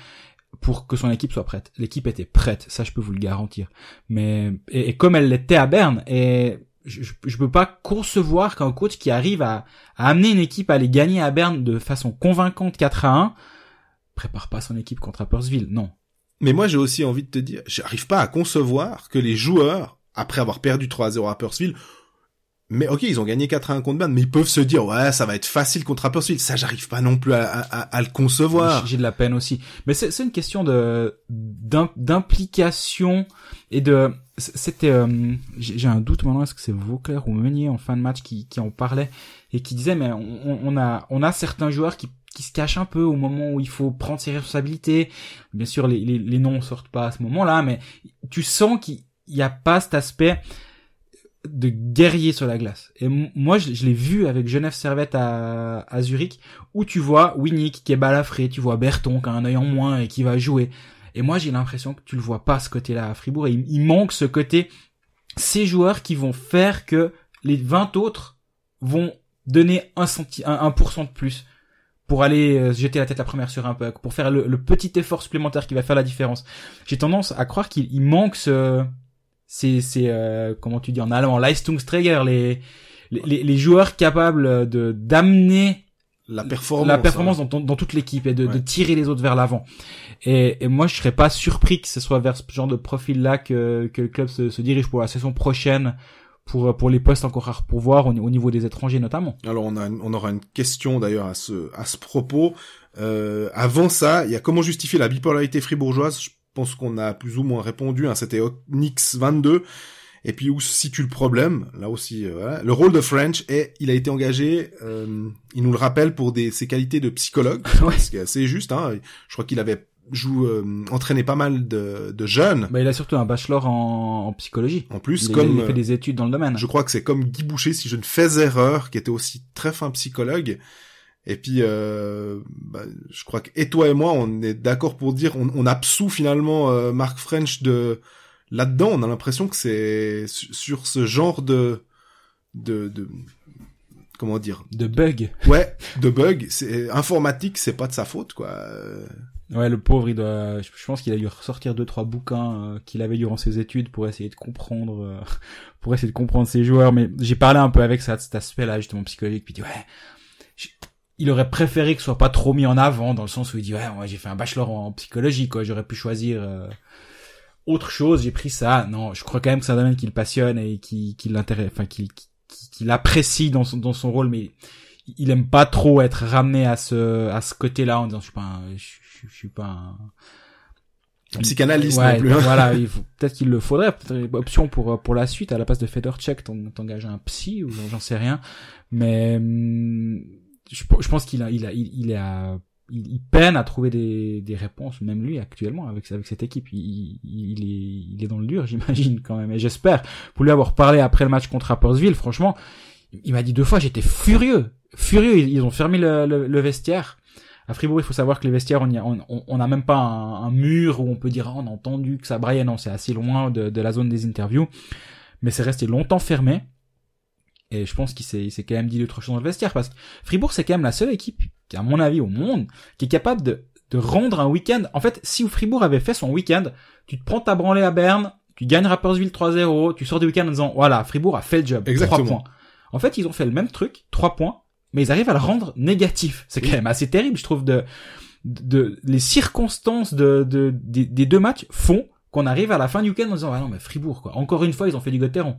pour que son équipe soit prête. L'équipe était prête, ça je peux vous le garantir. Mais, et, et comme elle l'était à Berne, et je, je peux pas concevoir qu'un coach qui arrive à, à amener une équipe à aller gagner à Berne de façon convaincante quatre à un, prépare pas son équipe contre Rapperswil, non. Mais moi j'ai aussi envie de te dire, j'arrive pas à concevoir que les joueurs, après avoir perdu trois à zéro à Rapperswil, mais ok, ils ont gagné quatre à un contre Berne, mais ils peuvent se dire ouais, ça va être facile contre Rapperswil. Ça, j'arrive pas non plus à, à, à le concevoir. J'ai de la peine aussi, mais c'est, c'est une question de d'im, d'implication et de. C'était, euh, j'ai un doute maintenant, est-ce que c'est Vauclair ou Meunier en fin de match qui qui en parlait et qui disait mais on, on a on a certains joueurs qui qui se cachent un peu au moment où il faut prendre ses responsabilités. Bien sûr, les les, les noms sortent pas à ce moment-là, mais tu sens qu'il y a pas cet aspect de guerrier sur la glace. Et m- moi, je, je l'ai vu avec Geneve Servette à, à Zurich, où tu vois Winnick qui est balafré, tu vois Bertrand qui a un œil en moins et qui va jouer. Et moi, j'ai l'impression que tu le vois pas, ce côté-là, à Fribourg. Et il, il manque ce côté, ces joueurs qui vont faire que les vingt autres vont donner un centi, un, un pour cent de plus pour aller euh, jeter la tête la première sur un puck, pour faire le, le petit effort supplémentaire qui va faire la différence. J'ai tendance à croire qu'il il manque ce... c'est c'est euh, comment tu dis en allemand, Leistungsträger, les les les joueurs capables de d'amener la performance la performance ouais. dans dans toute l'équipe et de, ouais. de tirer les autres vers l'avant. Et, et moi je serais pas surpris que ce soit vers ce genre de profil là que que le club se, se dirige pour la saison prochaine, pour pour les postes encore à revoir au, au niveau des étrangers notamment. Alors on a on aura une question d'ailleurs à ce à ce propos. Euh avant ça, il y a comment justifier la bipolarité fribourgeoise. Je Je pense qu'on a plus ou moins répondu, hein, c'était Nix vingt-deux, et puis où se situe le problème, là aussi, euh, voilà. Le rôle de French est, il a été engagé, euh, il nous le rappelle, pour des, ses qualités de psychologue, parce que c'est juste, hein, je crois qu'il avait joue euh, entraîné pas mal de, de jeunes. Bah, il a surtout un bachelor en, en psychologie. En plus, il, comme... Il a fait des études dans le domaine. Je crois que c'est comme Guy Boucher, si je ne fais erreur, qui était aussi très fin psychologue. Et puis, euh, bah, je crois que et toi et moi, on est d'accord pour dire, on, on absout finalement euh, Marc French de là-dedans. On a l'impression que c'est sur ce genre de, de, de comment dire, de bug. Ouais, de bug. C'est informatique, c'est pas de sa faute, quoi. Ouais, le pauvre, il doit. Je pense qu'il a dû ressortir deux trois bouquins euh, qu'il avait durant ses études pour essayer de comprendre, euh, pour essayer de comprendre ses joueurs. Mais j'ai parlé un peu avec ça, de cet aspect-là justement psychologique. Puis il dit ouais, je... il aurait préféré que ce soit pas trop mis en avant, dans le sens où il dit ouais, moi j'ai fait un bachelor en psychologie, quoi. J'aurais pu choisir euh, autre chose. J'ai pris ça. Non, je crois quand même que c'est un domaine qui le passionne et qui, qui l'intéresse, enfin qui, qui, qui l'apprécie dans son dans son rôle, mais il aime pas trop être ramené à ce à ce côté-là en disant je suis pas un, je, je, je suis pas un, un psychanalyste ouais, non plus. Voilà, il faut, peut-être qu'il le faudrait, peut-être option pour pour la suite à la place de Federchek, t'en, t'engages un psy ou j'en sais rien, mais je, je pense qu'il a il a il, il a il peine à trouver des des réponses même lui actuellement avec avec cette équipe, il, il est il est dans le dur j'imagine quand même, et j'espère pour lui avoir parlé après le match contre Rapperswil, franchement il m'a dit deux fois j'étais furieux. Furieux, ils ont fermé le, le, le vestiaire. À Fribourg, il faut savoir que les vestiaires, on y a, on, on a même pas un, un mur où on peut dire, ah, on a entendu que ça braillait. Non, c'est assez loin de, de la zone des interviews. Mais c'est resté longtemps fermé. Et je pense qu'il s'est, il s'est quand même dit deux, trois choses dans le vestiaire, parce que Fribourg, c'est quand même la seule équipe, à mon avis, au monde, qui est capable de, de rendre un week-end. En fait, si Fribourg avait fait son week-end, tu te prends ta branlée à Berne, tu gagnes Rapperswil trois zéro, tu sors du week-end en disant, voilà, Fribourg a fait le job. Exactement. trois points. En fait, ils ont fait le même truc, trois points. Mais ils arrivent à le rendre négatif. C'est quand même assez terrible, je trouve, de, de, les circonstances de, de, des, des deux matchs font qu'on arrive à la fin du week-end en disant, ah non, mais Fribourg, quoi. Encore une fois, ils ont fait du Gotthard.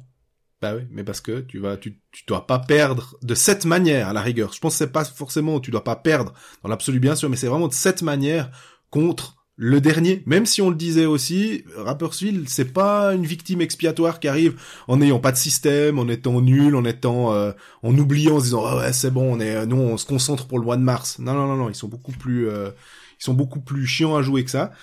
Bah oui, mais parce que tu vas, tu, tu dois pas perdre de cette manière, à la rigueur. Je pense que c'est pas forcément, tu dois pas perdre dans l'absolu, bien sûr, mais c'est vraiment de cette manière contre le dernier. Même si on le disait aussi, Rapperswil, c'est pas une victime expiatoire qui arrive en n'ayant pas de système, en étant nul, en étant, euh, en oubliant, en se disant, ah ouais, c'est bon, on est, nous, on se concentre pour le mois de mars. Non, non, non, non, ils sont beaucoup plus, euh, ils sont beaucoup plus chiants à jouer que ça.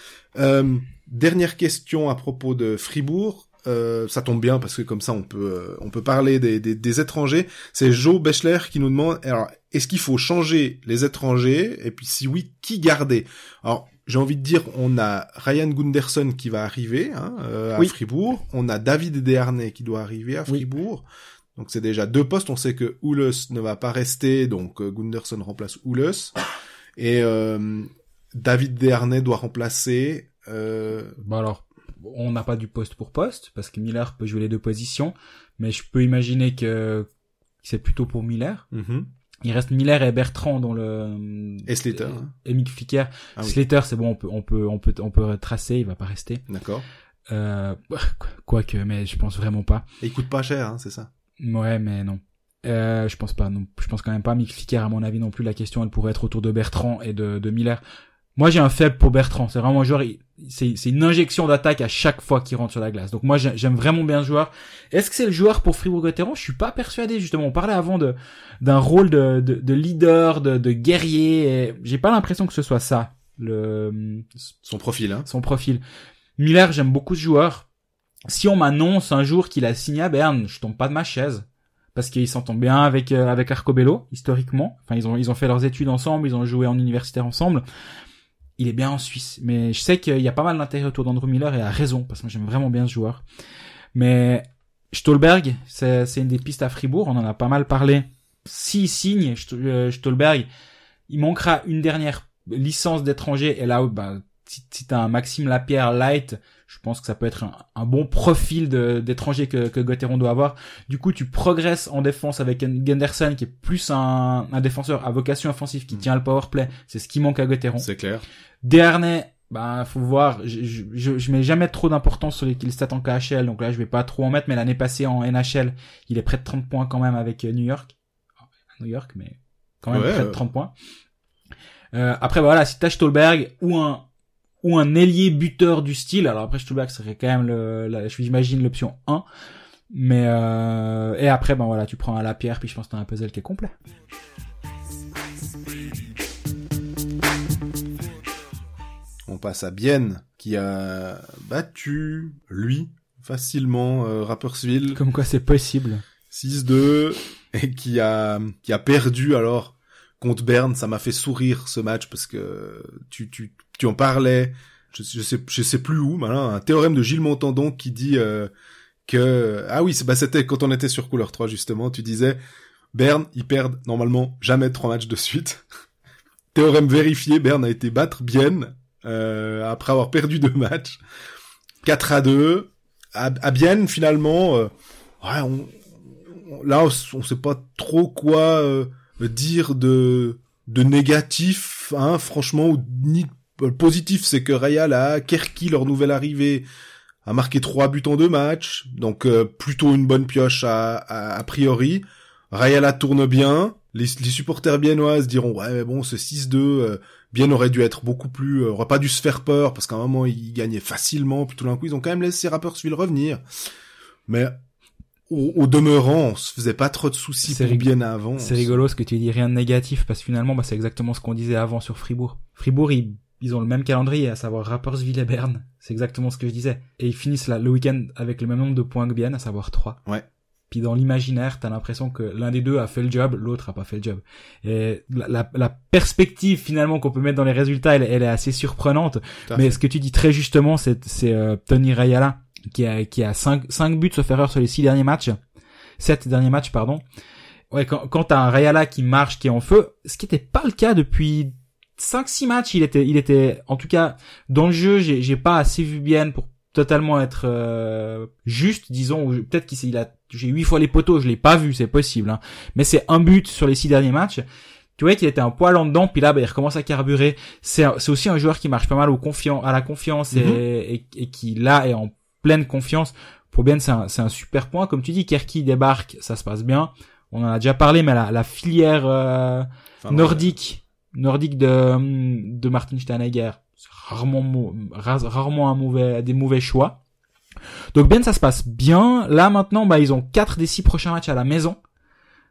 Euh, dernière question à propos de Fribourg. Euh, ça tombe bien parce que comme ça on peut euh, on peut parler des, des des étrangers. C'est Joe Bechler qui nous demande alors est-ce qu'il faut changer les étrangers et puis si oui qui garder. Alors j'ai envie de dire on a Ryan Gunderson qui va arriver hein, euh, à oui. Fribourg, on a David Desharnais qui doit arriver à Fribourg. Oui. Donc c'est déjà deux postes, on sait que Oulus ne va pas rester donc euh, Gunderson remplace Oulus et euh, David Desharnais doit remplacer euh bah alors on n'a pas du poste pour poste, parce que Miller peut jouer les deux positions, mais je peux imaginer que c'est plutôt pour Miller. Mm-hmm. Il reste Miller et Bertrand dans le... Et Slater. Et Mick Flicker. Ah, Slater, oui. C'est bon, on peut, on peut, on peut, on peut tracer, il va pas rester. D'accord. Euh, quoique, mais je pense vraiment pas. Et il coûte pas cher, hein, c'est ça? Ouais, mais non. Euh, je pense pas, non. Je pense quand même pas. Mick Flicker, à mon avis, non plus, la question, elle pourrait être autour de Bertrand et de, de Miller. Moi, j'ai un faible pour Bertrand. C'est vraiment un joueur, il, c'est, c'est une injection d'attaque à chaque fois qu'il rentre sur la glace. Donc moi, j'aime vraiment bien le joueur. Est-ce que c'est le joueur pour Fribourg-Gottéron? Je suis pas persuadé, justement. On parlait avant de, d'un rôle de, de, de leader, de, de guerrier. Et j'ai pas l'impression que ce soit ça, le, son profil, hein. Son profil. Miller, j'aime beaucoup ce joueur. Si on m'annonce un jour qu'il a signé à Berne, je tombe pas de ma chaise. Parce qu'ils s'entendent bien avec, euh, avec Arcobello, historiquement. Enfin, ils ont, ils ont fait leurs études ensemble, ils ont joué en universitaire ensemble. Il est bien en Suisse, mais je sais qu'il y a pas mal d'intérêt autour d'Andrew Miller et à raison, parce que moi j'aime vraiment bien ce joueur. Mais Stolberg, c'est, c'est une des pistes à Fribourg, on en a pas mal parlé. S'il signe Stolberg, il manquera une dernière licence d'étranger, et là, bah, si, si t'as un Maxime Lapierre light, je pense que ça peut être un, un bon profil de, d'étranger que, que Gottéron doit avoir. Du coup, tu progresses en défense avec Genderson, qui est plus un, un défenseur à vocation offensive, qui mmh. tient le powerplay. C'est ce qui manque à Gottéron. C'est clair. Desharnais, ben, faut voir, je, je, je, je mets jamais trop d'importance sur les kills stats en K H L, donc là, je vais pas trop en mettre, mais l'année passée en N H L, il est près de trente points quand même avec New York. New York, mais quand même ouais, près euh... de trente points. Euh, après, ben voilà, si t'as Stolberg ou un, ou un ailier buteur du style. Alors après, Stolberg serait quand même le, la, j'imagine l'option un. Mais, euh, et après, ben voilà, tu prends un Lapierre, puis je pense que t'as un puzzle qui est complet. On passe à Bienne, qui a battu, lui, facilement, euh, Rapperswil. Comme quoi c'est possible. six deux, et qui a, qui a perdu, alors, contre Berne. Ça m'a fait sourire, ce match, parce que tu, tu, tu en parlais, je, je sais, je sais plus où, maintenant, un théorème de Gilles Montandon qui dit euh, que ah oui, c'est, bah c'était quand on était sur Couleur trois justement, tu disais Berne, ils perdent normalement jamais trois matchs de suite. Théorème vérifié, Berne a été battre Bienne euh, après avoir perdu deux matchs, quatre à deux à, à Bienne finalement. Euh, ouais, on, on, là, on, on sait pas trop quoi euh, dire de de négatif, hein, franchement, ou ni le positif, c'est que Real a Kerki, leur nouvelle arrivée, a marqué trois buts en deux matchs, donc euh, plutôt une bonne pioche à, à, a priori. Rayala tourne bien, les, les supporters biennoises diront « Ouais, mais bon, ce six deux, euh, Bienne aurait dû être beaucoup plus... Euh, aurait pas dû se faire peur, parce qu'à un moment, ils gagnaient facilement, puis tout d'un coup, ils ont quand même laissé Rapperswil revenir. » Mais au, au demeurant, on se faisait pas trop de soucis c'est pour rig- Bienne avant. C'est rigolo ce que tu dis, rien de négatif, parce que finalement, bah, c'est exactement ce qu'on disait avant sur Fribourg. Fribourg, ils... Ils ont le même calendrier, à savoir Rapperswil et Berne. C'est exactement ce que je disais. Et ils finissent là, le week-end avec le même nombre de points que Bienne, à savoir trois. Ouais. Puis dans l'imaginaire, t'as l'impression que l'un des deux a fait le job, l'autre a pas fait le job. Et la, la, la perspective finalement qu'on peut mettre dans les résultats, elle, elle est assez surprenante. T'as Mais fait. Ce que tu dis très justement, c'est, c'est euh, Tony Rayala qui a qui a cinq cinq buts sauf erreur sur les six derniers matchs, sept derniers matchs pardon. Ouais, quand, quand t'as un Rayala qui marche, qui est en feu, ce qui n'était pas le cas depuis cinq six matchs, il était il était en tout cas dans le jeu, j'ai j'ai pas assez vu Bienne pour totalement être euh, juste, disons, ou peut-être qu'il il a j'ai huit fois les poteaux, je l'ai pas vu, c'est possible hein. Mais c'est un but sur les six derniers matchs. Tu vois qu'il était un poil en dedans, puis là bah, il recommence à carburer. C'est c'est aussi un joueur qui marche pas mal au confiant à la confiance et, mm-hmm. et et qui là est en pleine confiance. Pour Bienne, c'est un c'est un super point, comme tu dis. Kerki débarque, ça se passe bien. On en a déjà parlé, mais la la filière euh, enfin, nordique ouais. Nordique de de Martin Steinegger, c'est rarement rarement un mauvais des mauvais choix. Donc Bienne, ça se passe bien. Là maintenant, bah ils ont quatre des six prochains matchs à la maison.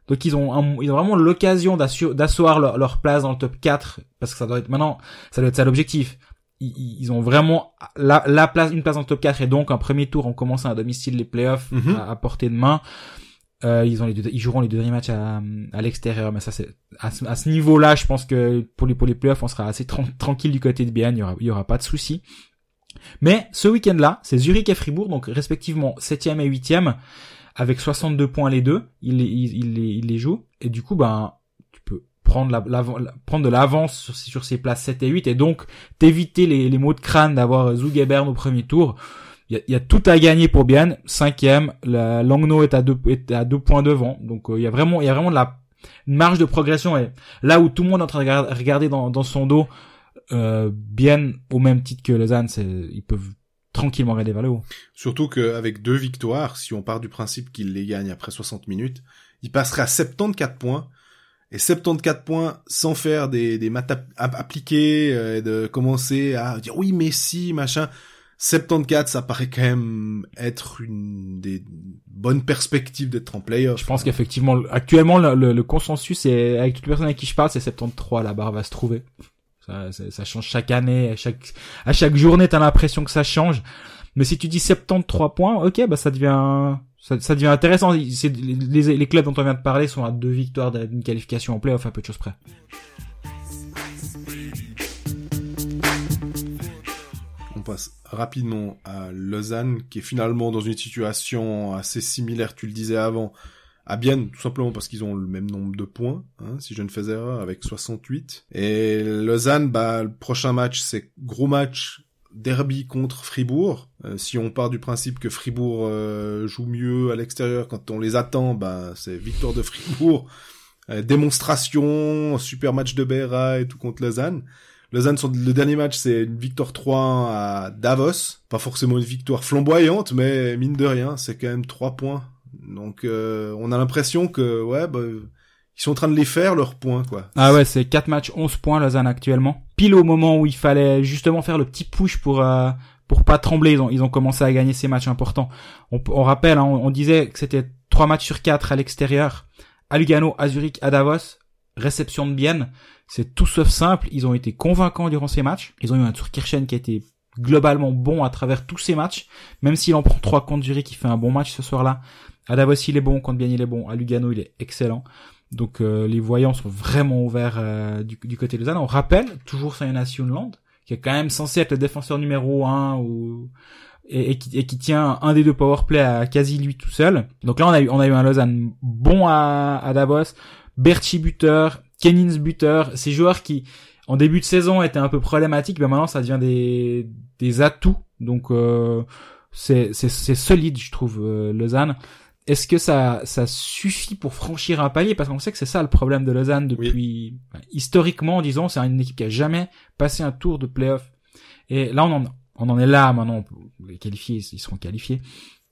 Donc ils ont un, ils ont vraiment l'occasion d'asseoir leur, leur place dans le top quatre, parce que ça doit être maintenant, ça doit être ça l'objectif. Ils, ils ont vraiment la la place, une place dans le top quatre, et donc un premier tour en commençant à domicile les playoffs mm-hmm. à, à portée de main. Euh, ils ont les deux, ils joueront les deux derniers matchs à, à l'extérieur, mais ça c'est à ce, à ce niveau-là, je pense que pour les pour les playoffs, on sera assez tra- tranquille du côté de Bienne, il y aura il y aura pas de soucis. Mais ce week-end-là, c'est Zurich et Fribourg, donc respectivement septième et huitième, avec soixante-deux points les deux, ils les ils, ils, ils, ils les jouent, et du coup ben tu peux prendre la, la prendre de l'avance sur sur ces places sept et huit, et donc t'éviter les les maux de crâne d'avoir Zoug et Berne au premier tour. Il y a, y a tout à gagner pour Bienne. Cinquième, la Langnau est à deux, est à deux points devant. Donc, il euh, y a vraiment, il y a vraiment de la marge de progression. Et là où tout le monde est en train de regarder dans, dans son dos, euh, Bienne, au même titre que Lausanne, c'est, ils peuvent tranquillement regarder vers le haut. Surtout qu'avec deux victoires, si on part du principe qu'ils les gagnent après soixante minutes, ils passeraient à soixante-quatorze points. Et soixante-quatorze points sans faire des, des maths appliquées, euh, et de commencer à dire oui, mais si, machin. soixante-quatorze, ça paraît quand même être une des bonnes perspectives d'être en playoff. Je pense hein. qu'effectivement, actuellement, le, le, le consensus, et avec toutes les personnes avec qui je parle, c'est soixante-treize, la barre va se trouver. Ça, ça change chaque année, à chaque, à chaque journée, t'as l'impression que ça change. Mais si tu dis soixante-treize points, ok, bah, ça devient, ça, ça devient intéressant. C'est, les, les clubs dont on vient de parler sont à deux victoires d'une qualification en playoff, à peu de choses près. On passe rapidement à Lausanne, qui est finalement dans une situation assez similaire, tu le disais avant, à Bienne, tout simplement parce qu'ils ont le même nombre de points, hein, si je ne fais erreur, avec soixante-huit. Et Lausanne, bah, le prochain match, c'est gros match derby contre Fribourg. Euh, si on part du principe que Fribourg euh, joue mieux à l'extérieur quand on les attend, bah, c'est victoire de Fribourg, euh, démonstration, super match de Berra et tout contre Lausanne. Lausanne, le dernier match, c'est une victoire trois un à Davos. Pas forcément une victoire flamboyante, mais mine de rien, c'est quand même trois points. Donc, euh, on a l'impression que, ouais, bah, ils sont en train de les faire, leurs points, quoi. Ah ouais, c'est quatre matchs, onze points, Lausanne, actuellement. Pile au moment où il fallait justement faire le petit push pour, euh, pour pas trembler. Ils ont, ils ont commencé à gagner ces matchs importants. On, on rappelle, hein, on, on disait que c'était trois matchs sur quatre à l'extérieur. À Lugano, à Zurich, à Davos. Réception de Bienne, c'est tout sauf simple. Ils ont été convaincants durant ces matchs. Ils ont eu un Zurkirchen qui a été globalement bon à travers tous ces matchs, même s'il en prend trois contre Zurich, qui fait un bon match ce soir-là. À Davos, il est bon, contre Bienne, il est bon. À Lugano, il est excellent. Donc euh, les voyants sont vraiment ouverts euh, du, du côté de Lausanne. On rappelle toujours Sayona Sunland, qui est quand même censé être le défenseur numéro un ou et, et, qui, et qui tient un des deux powerplay à quasi lui tout seul. Donc là, on a eu on a eu un Lausanne bon à, à Davos. Berchi buteur, Kenins buteur, ces joueurs qui, en début de saison était un peu problématique, mais maintenant ça devient des des atouts. Donc euh, c'est c'est c'est solide, je trouve, euh, Lausanne. Est-ce que ça ça suffit pour franchir un palier, parce qu'on sait que c'est ça le problème de Lausanne depuis oui. enfin, historiquement, disons, c'est une équipe qui a jamais passé un tour de play-off. Et là on en on en est là maintenant, les qualifiés, ils seront qualifiés.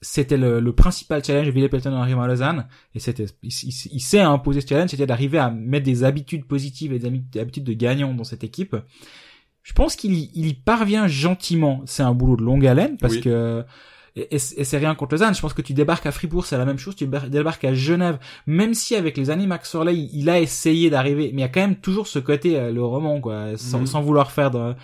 C'était le, le principal challenge de Ville Pelton en arrivant à Lausanne, et c'était, il, il, il s'est imposé ce challenge, c'était d'arriver à mettre des habitudes positives et des habitudes de gagnant dans cette équipe. Je pense qu'il il y parvient gentiment. C'est un boulot de longue haleine, parce oui. que, et, et c'est rien contre Lausanne. Je pense que tu débarques à Fribourg, c'est la même chose, tu débarques à Genève, même si avec les années Marc Sorley, il a essayé d'arriver, mais il y a quand même toujours ce côté, le roman, quoi, sans, mmh. sans vouloir faire de,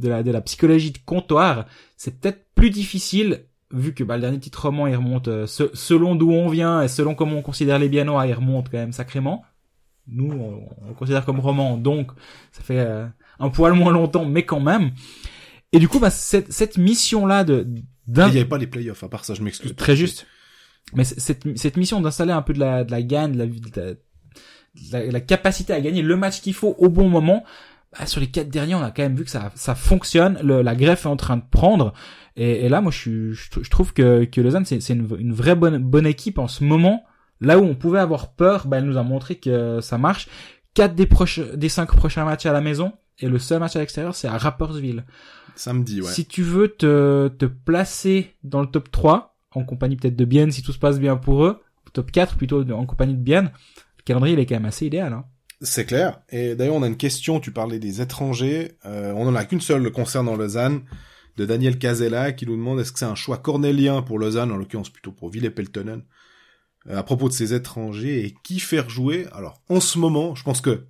de la, de la psychologie de comptoir. C'est peut-être plus difficile, vu que bah le dernier titre roman il remonte euh, se, selon d'où on vient et selon comment on considère les Biennois, il remonte quand même sacrément. Nous on, on le considère comme roman, donc ça fait euh, un poil moins longtemps, mais quand même. Et du coup bah cette cette mission là de d'un... il y avait pas les playoffs à part ça, je m'excuse. Très juste. Mais cette cette mission d'installer un peu de la de la gagne, de la de la, de la capacité à gagner le match qu'il faut au bon moment. Bah, sur les quatre derniers, on a quand même vu que ça, ça fonctionne. Le, la greffe est en train de prendre. Et, et là, moi, je, je, je trouve que, que Lausanne, c'est, c'est une, une vraie bonne, bonne équipe en ce moment. Là où on pouvait avoir peur, bah, elle nous a montré que ça marche. Quatre des proches, des cinq prochains matchs à la maison. Et le seul match à l'extérieur, c'est à Rapperswil. Samedi, ouais. Si tu veux te, te placer dans le top trois, en compagnie peut-être de Bienne, si tout se passe bien pour eux, top quatre plutôt, en compagnie de Bienne, le calendrier, il est quand même assez idéal, hein. C'est clair. Et d'ailleurs, on a une question. Tu parlais des étrangers. Euh, on en a qu'une seule concernant Lausanne, de Daniel Casella, qui nous demande est-ce que c'est un choix cornélien pour Lausanne, en l'occurrence plutôt pour Villers-Peltonen, euh, à propos de ces étrangers et qui faire jouer. Alors, en ce moment, je pense que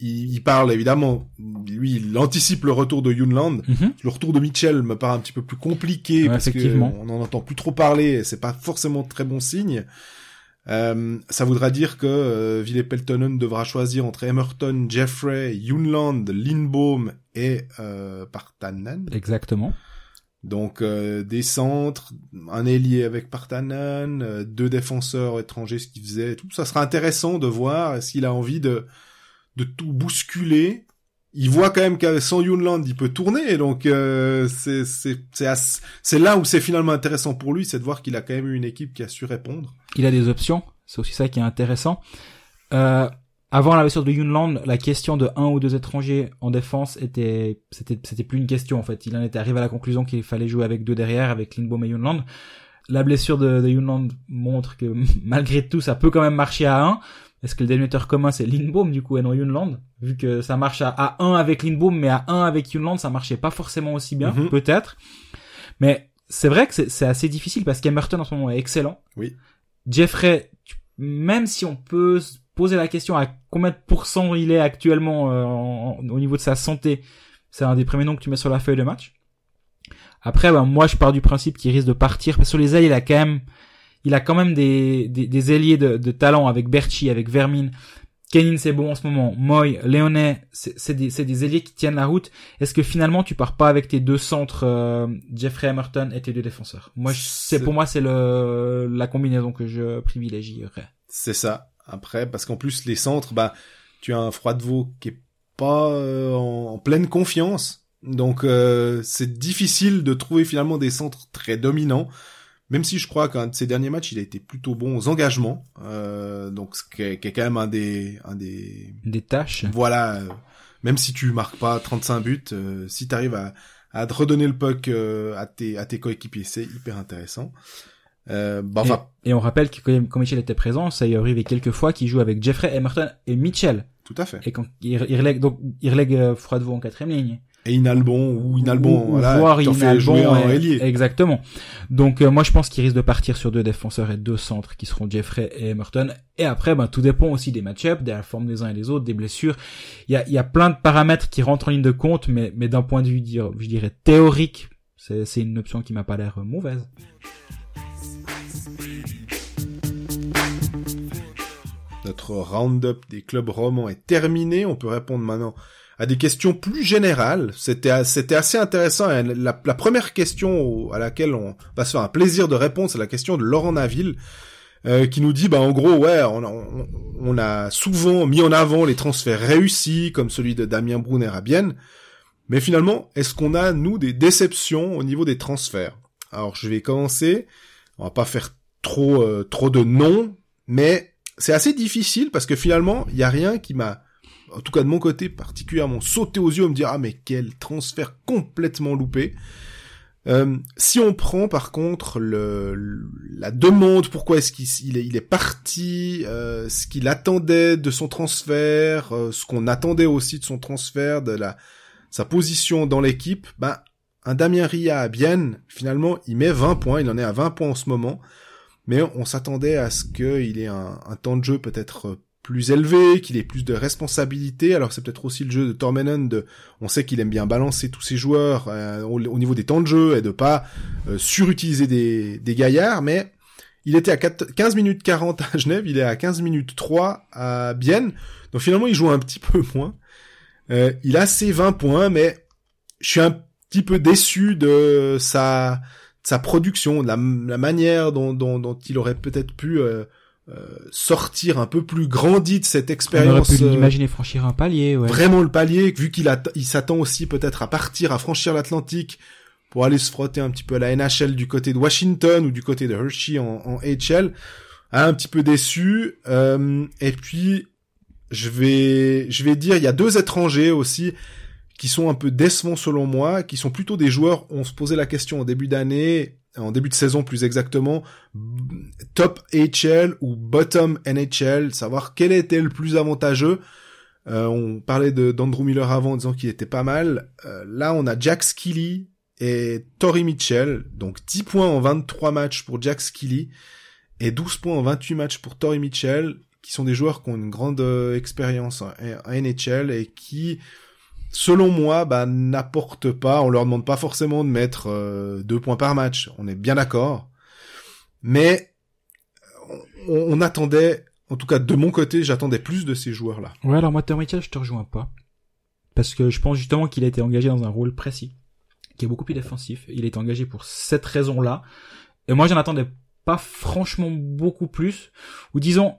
il, il parle évidemment. Lui, il anticipe le retour de Junland. Mm-hmm. Le retour de Mitchell me paraît un petit peu plus compliqué ouais, parce qu'on n'en entend plus trop parler. Et c'est pas forcément très bon signe. Euh, ça voudra dire que euh, Villers-Peltonen devra choisir entre Emerton, Jeffrey, Junland, Lindbaum et euh, Partanen. Exactement. Donc euh, des centres, un ailier avec Partanen, euh, deux défenseurs étrangers, ce qu'il faisait, tout. Ça sera intéressant de voir s'il a envie de de tout bousculer. Il voit quand même qu'avec sans Junland, il peut tourner. Donc euh, c'est c'est c'est as... c'est là où c'est finalement intéressant pour lui, c'est de voir qu'il a quand même eu une équipe qui a su répondre. Il a des options, c'est aussi ça qui est intéressant. Euh, avant la blessure de Junland, la question de un ou deux étrangers en défense était, c'était, c'était plus une question en fait. Il en était arrivé à la conclusion qu'il fallait jouer avec deux derrière, avec Lindbaum et Junland. La blessure de, de Junland montre que malgré tout, ça peut quand même marcher à un. Est-ce que le dénominateur commun c'est Lindbaum du coup et non Junland, vu que ça marche à, à un avec Lindbaum, mais à un avec Junland, ça marchait pas forcément aussi bien, mm-hmm. peut-être. Mais c'est vrai que c'est, c'est assez difficile parce qu'Emerton en ce moment est excellent. Oui. Jeffrey, même si on peut poser la question à combien de pourcents il est actuellement euh, en, en, au niveau de sa santé, c'est un des premiers noms que tu mets sur la feuille de match. Après, ben, moi, je pars du principe qu'il risque de partir. Parce que sur les ailes, il a quand même, il a quand même des, des, des ailiers de, de talent avec Berchi, avec Vermin. Kenin, c'est bon en ce moment. Moy, Léonet, c'est, c'est des, c'est des ailiers qui tiennent la route. Est-ce que finalement, tu pars pas avec tes deux centres, euh, Jeffrey Emerton et tes deux défenseurs? Moi, je, c'est, c'est, pour moi, c'est le, la combinaison que je privilégierais. C'est ça. Après, parce qu'en plus, les centres, bah, tu as un Froidevaux qui est pas euh, en, en pleine confiance. Donc, euh, c'est difficile de trouver finalement des centres très dominants. Même si je crois qu'un de ses derniers matchs, il a été plutôt bon aux engagements, euh, donc ce qui est, qui est quand même un des, un des, des tâches. Voilà, euh, même si tu marques pas trente-cinq buts, euh, si t'arrives à, à te redonner le puck euh, à tes, à tes coéquipiers, c'est hyper intéressant. Euh, bah, et, enfin, et on rappelle que quand, quand Mitchell était présent, ça y est arrivé quelques fois qu'il joue avec Jeffrey, Emerton et Mitchell. Tout à fait. Et quand il, il relègue, donc il relègue euh, Froidevaux en quatrième ligne. Et Inalbon ou Inalbon, ou, voilà, voire Inalbon en ailier. Exactement. Donc euh, moi je pense qu'il risque de partir sur deux défenseurs et deux centres qui seront Jeffrey et Emerton. Et après ben tout dépend aussi des match-ups, de la forme des uns et des autres, des blessures. Il y a il y a plein de paramètres qui rentrent en ligne de compte, mais mais d'un point de vue dire, je dirais théorique, c'est c'est une option qui m'a pas l'air mauvaise. Notre round-up des clubs romans est terminé. On peut répondre maintenant à des questions plus générales. C'était, c'était assez intéressant. La, la première question au, à laquelle on va se faire un plaisir de répondre, c'est la question de Laurent Naville, euh, qui nous dit, bah en gros, ouais, on a, on, on a souvent mis en avant les transferts réussis, comme celui de Damien Brunner à Bienne, mais finalement, est-ce qu'on a, nous, des déceptions au niveau des transferts? Alors, je vais commencer, on va pas faire trop euh, trop de noms, mais c'est assez difficile, parce que finalement, il y a rien qui m'a, en tout cas de mon côté, particulièrement sauté aux yeux et me dire « Ah, mais quel transfert complètement loupé !» Euh, si on prend par contre le, le la demande, pourquoi est-ce qu'il il est, il est parti, euh, ce qu'il attendait de son transfert, euh, ce qu'on attendait aussi de son transfert, de la sa position dans l'équipe, bah un Damien Ria à Bienne, finalement il met vingt points, il en est à vingt points en ce moment, mais on, on s'attendait à ce qu'il ait un, un temps de jeu peut-être plus élevé, qu'il ait plus de responsabilité. Alors c'est peut-être aussi le jeu de Tormenen, de, on sait qu'il aime bien balancer tous ses joueurs euh, au, au niveau des temps de jeu et de pas euh, surutiliser des, des gaillards, mais il était à quinze minutes quarante à Genève, il est à quinze minutes trois à Bienne, donc finalement il joue un petit peu moins. Euh, il a ses vingt points, mais je suis un petit peu déçu de sa, de sa production, de la, la manière dont, dont, dont il aurait peut-être pu... Euh, Euh, sortir un peu plus grandi de cette expérience. On aurait pu euh, l'imaginer franchir un palier, ouais. Vraiment le palier, vu qu'il a, il s'attend aussi peut-être à partir, à franchir l'Atlantique pour aller se frotter un petit peu à la N H L du côté de Washington ou du côté de Hershey en, en H L. Ah, un petit peu déçu. Euh, et puis, je vais, je vais dire, il y a deux étrangers aussi qui sont un peu décevants selon moi, qui sont plutôt des joueurs, on se posait la question en début d'année, en début de saison plus exactement, top H L ou bottom N H L, savoir quel était le plus avantageux. Euh, on parlait de, d'Andrew Miller avant en disant qu'il était pas mal. Euh, là, on a Jack Skilly et Torrey Mitchell, donc dix points en vingt-trois matchs pour Jack Skilly et douze points en vingt-huit matchs pour Torrey Mitchell, qui sont des joueurs qui ont une grande euh, expérience en, en N H L et qui... selon moi, bah, n'apporte pas, on leur demande pas forcément de mettre euh, deux points par match, on est bien d'accord, mais on, on attendait, en tout cas de mon côté, j'attendais plus de ces joueurs-là. Ouais, alors moi, Torrey Mitchell, je te rejoins pas, parce que je pense justement qu'il a été engagé dans un rôle précis, qui est beaucoup plus défensif, il est engagé pour cette raison-là, et moi, j'en attendais pas franchement beaucoup plus, ou disons,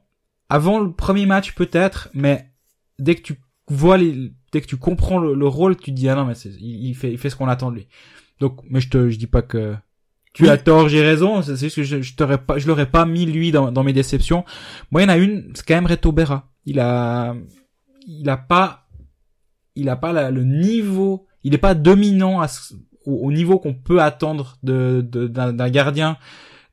avant le premier match peut-être, mais dès que tu vois les... dès que tu comprends le, le rôle, tu te dis ah non mais c'est, il, il fait il fait ce qu'on attend de lui. Donc mais je te je dis pas que tu oui. as tort, j'ai raison, c'est, c'est juste que je je t'aurais pas je l'aurais pas mis lui dans dans mes déceptions. Moi il y en a une, c'est quand même Reto Berra. Il a il a pas il a pas la, le niveau, il est pas dominant à ce, au, au niveau qu'on peut attendre de, de d'un, d'un gardien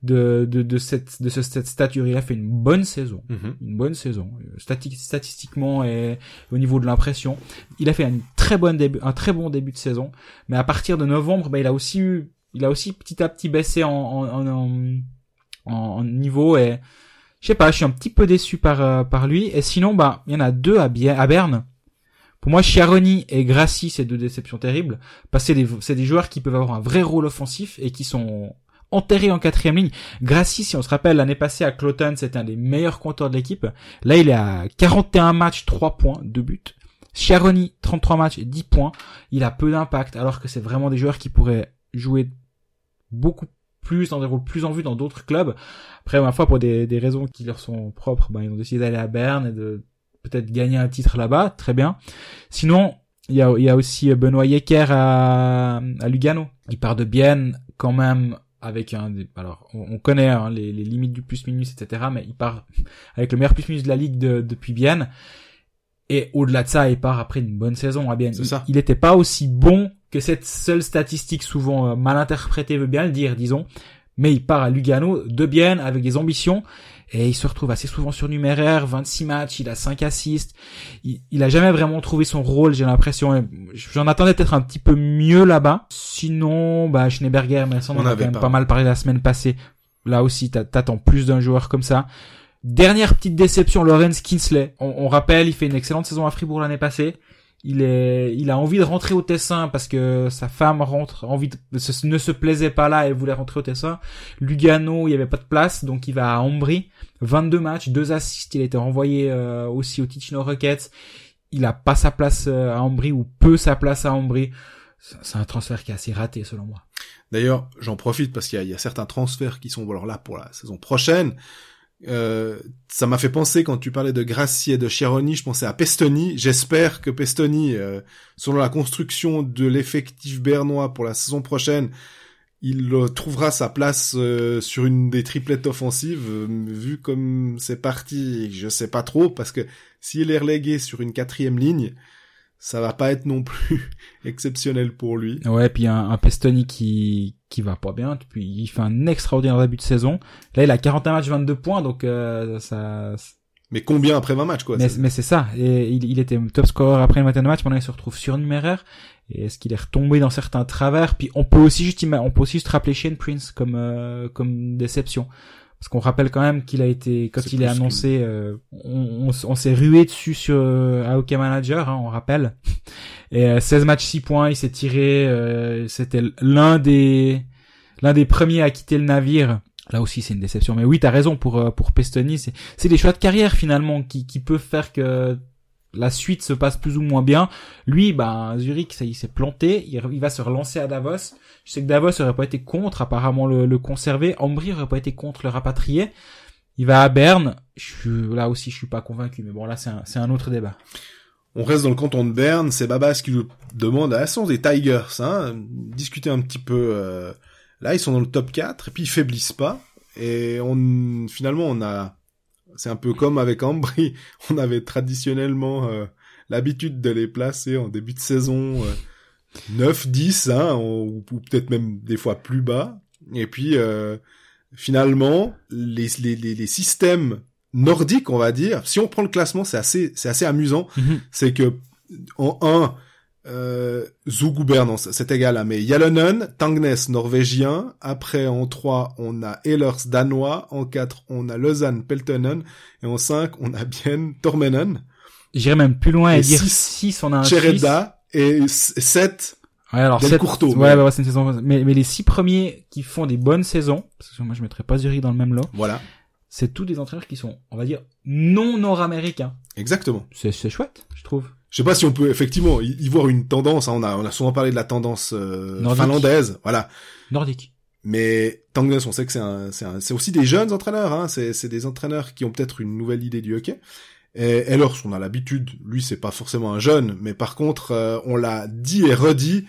de de de cette de ce, cette stature. Il a fait une bonne saison, mm-hmm. une bonne saison Stati- statistiquement et au niveau de l'impression. Il a fait une très bonne début, un très bon début de saison, mais à partir de novembre, bah il a aussi eu, il a aussi petit à petit baissé en en en, en, en niveau et je sais pas, je suis un petit peu déçu par euh, par lui. Et sinon, bah il y en a deux à Bier- à Berne. Pour moi, Chiaroni et Grassi, c'est deux déceptions terribles parce que c'est des c'est des joueurs qui peuvent avoir un vrai rôle offensif et qui sont enterré en quatrième ligne. Grassi, si on se rappelle, l'année passée à Cloton, c'était un des meilleurs compteurs de l'équipe. Là, il est à quarante et un matchs, trois points, deux buts. Chiaroni, trente-trois matchs, dix points. Il a peu d'impact, alors que c'est vraiment des joueurs qui pourraient jouer beaucoup plus, dans des rôles plus en vue dans d'autres clubs. Après, ma foi, pour des, des raisons qui leur sont propres, ben, ils ont décidé d'aller à Berne et de peut-être gagner un titre là-bas. Très bien. Sinon, il y a, il y a aussi Benoît Yecker à, à Lugano. Il part de Bienne, quand même, avec un, alors on connaît hein, les, les limites du plus-minus, et cetera. Mais il part avec le meilleur plus-minus de la ligue de, depuis Bienne. Et au-delà de ça, il part après une bonne saison à Bienne. C'est ça. Il n'était pas aussi bon que cette seule statistique souvent mal interprétée veut bien le dire, disons. Mais il part à Lugano de Bienne avec des ambitions et il se retrouve assez souvent surnuméraire. vingt-six matchs, il a cinq assists. Il, il a jamais vraiment trouvé son rôle, j'ai l'impression. J'en attendais peut-être un petit peu mieux là-bas. Sinon, bah, Schneeberger, mais ça, on en a quand même pas. pas mal parlé la semaine passée. Là aussi, t'a, t'attends plus d'un joueur comme ça. Dernière petite déception, Lawrence Kinsley. On, on rappelle, il fait une excellente saison à Fribourg l'année passée. Il est, il a envie de rentrer au Tessin parce que sa femme rentre, envie de, se, ne se plaisait pas là, elle voulait rentrer au Tessin. Lugano, il y avait pas de place, donc il va à Ambrì. vingt-deux matchs, deux assists, il a été renvoyé, euh, aussi au Ticino Rockets. Il a pas sa place à Ambrì ou peu sa place à Ambrì. C'est un transfert qui est assez raté, selon moi. D'ailleurs, j'en profite parce qu'il y a, il y a certains transferts qui sont, alors là, pour la saison prochaine. Euh, ça m'a fait penser, quand tu parlais de Grassi et de Chironi, je pensais à Pestoni. J'espère que Pestoni, euh, selon la construction de l'effectif bernois pour la saison prochaine, il euh, trouvera sa place euh, sur une des triplettes offensives. Euh, vu comme c'est parti, je sais pas trop, parce que s'il est relégué sur une quatrième ligne, ça va pas être non plus exceptionnel pour lui. Ouais, puis un, un Pestoni qui qui va pas bien, puis il fait un extraordinaire début de saison. Là, il a quarante et un matchs, vingt-deux points, donc euh, ça... Mais combien après vingt matchs, quoi? Mais c'est, mais c'est ça. Et il, il était top scorer après une vingtaine de matchs, maintenant il se retrouve surnuméraire. Et est-ce qu'il est retombé dans certains travers? Puis on peut aussi juste, on peut aussi juste rappeler Shane Prince comme euh, comme déception. Parce qu'on rappelle quand même qu'il a été, quand c'est il est annoncé, que... euh, on, on, on s'est rué dessus sur euh, à Hockey Manager, hein, on rappelle. Et euh, seize matchs, six points, il s'est tiré. Euh, c'était l'un des l'un des premiers à quitter le navire. Là aussi, c'est une déception. Mais oui, t'as raison pour euh, pour Pestoni, c'est c'est des choix de carrière finalement qui qui peuvent faire que la suite se passe plus ou moins bien. Lui, ben, Zurich, ça, il s'est planté. Il, il va se relancer à Davos. Je sais que Davos aurait pas été contre, apparemment, le, le conserver. Ambrì aurait pas été contre le rapatrier. Il va à Berne. Je suis, là aussi, je suis pas convaincu. Mais bon, là, c'est un, c'est un autre débat. On reste dans le canton de Berne. C'est Babas qui nous demande à la sens des Tigers, hein. Discuter un petit peu, euh, là, ils sont dans le top quatre. Et puis, ils faiblissent pas. Et on, finalement, on a, c'est un peu comme avec Ambrì, on avait traditionnellement euh, l'habitude de les placer en début de saison euh, neuf dix, hein, ou, ou peut-être même des fois plus bas. Et puis euh, finalement, les, les, les, les systèmes nordiques, on va dire, si on prend le classement, c'est assez, c'est assez amusant, mm-hmm. c'est que en un, euh, Zoug ou Bertrand, c'est égal, hein, mais Jalonen, Tangnes, norvégien, après en trois, on a Ehlers, danois, en quatre, on a Lausanne, Peltonen, et en cinq, on a Bienne, Tormenen. J'irais même plus loin et, et dire six, on a un Chereda, et sept, ouais, alors Del Courto. Ouais, mais... bah, ouais, c'est une saison, mais, mais les six premiers qui font des bonnes saisons, parce que moi je mettrais pas Zurich dans le même lot. Voilà. C'est tous des entraîneurs qui sont, on va dire, non nord-américains. Exactement. C'est, c'est chouette, je trouve. Je sais pas si on peut effectivement y voir une tendance. Hein, on a on a souvent parlé de la tendance euh, finlandaise, voilà. Nordique. Mais Tangnes, on sait que c'est un c'est un c'est aussi des jeunes entraîneurs. Hein, c'est c'est des entraîneurs qui ont peut-être une nouvelle idée du hockey. Et alors, on a l'habitude. Lui, c'est pas forcément un jeune, mais par contre, euh, on l'a dit et redit,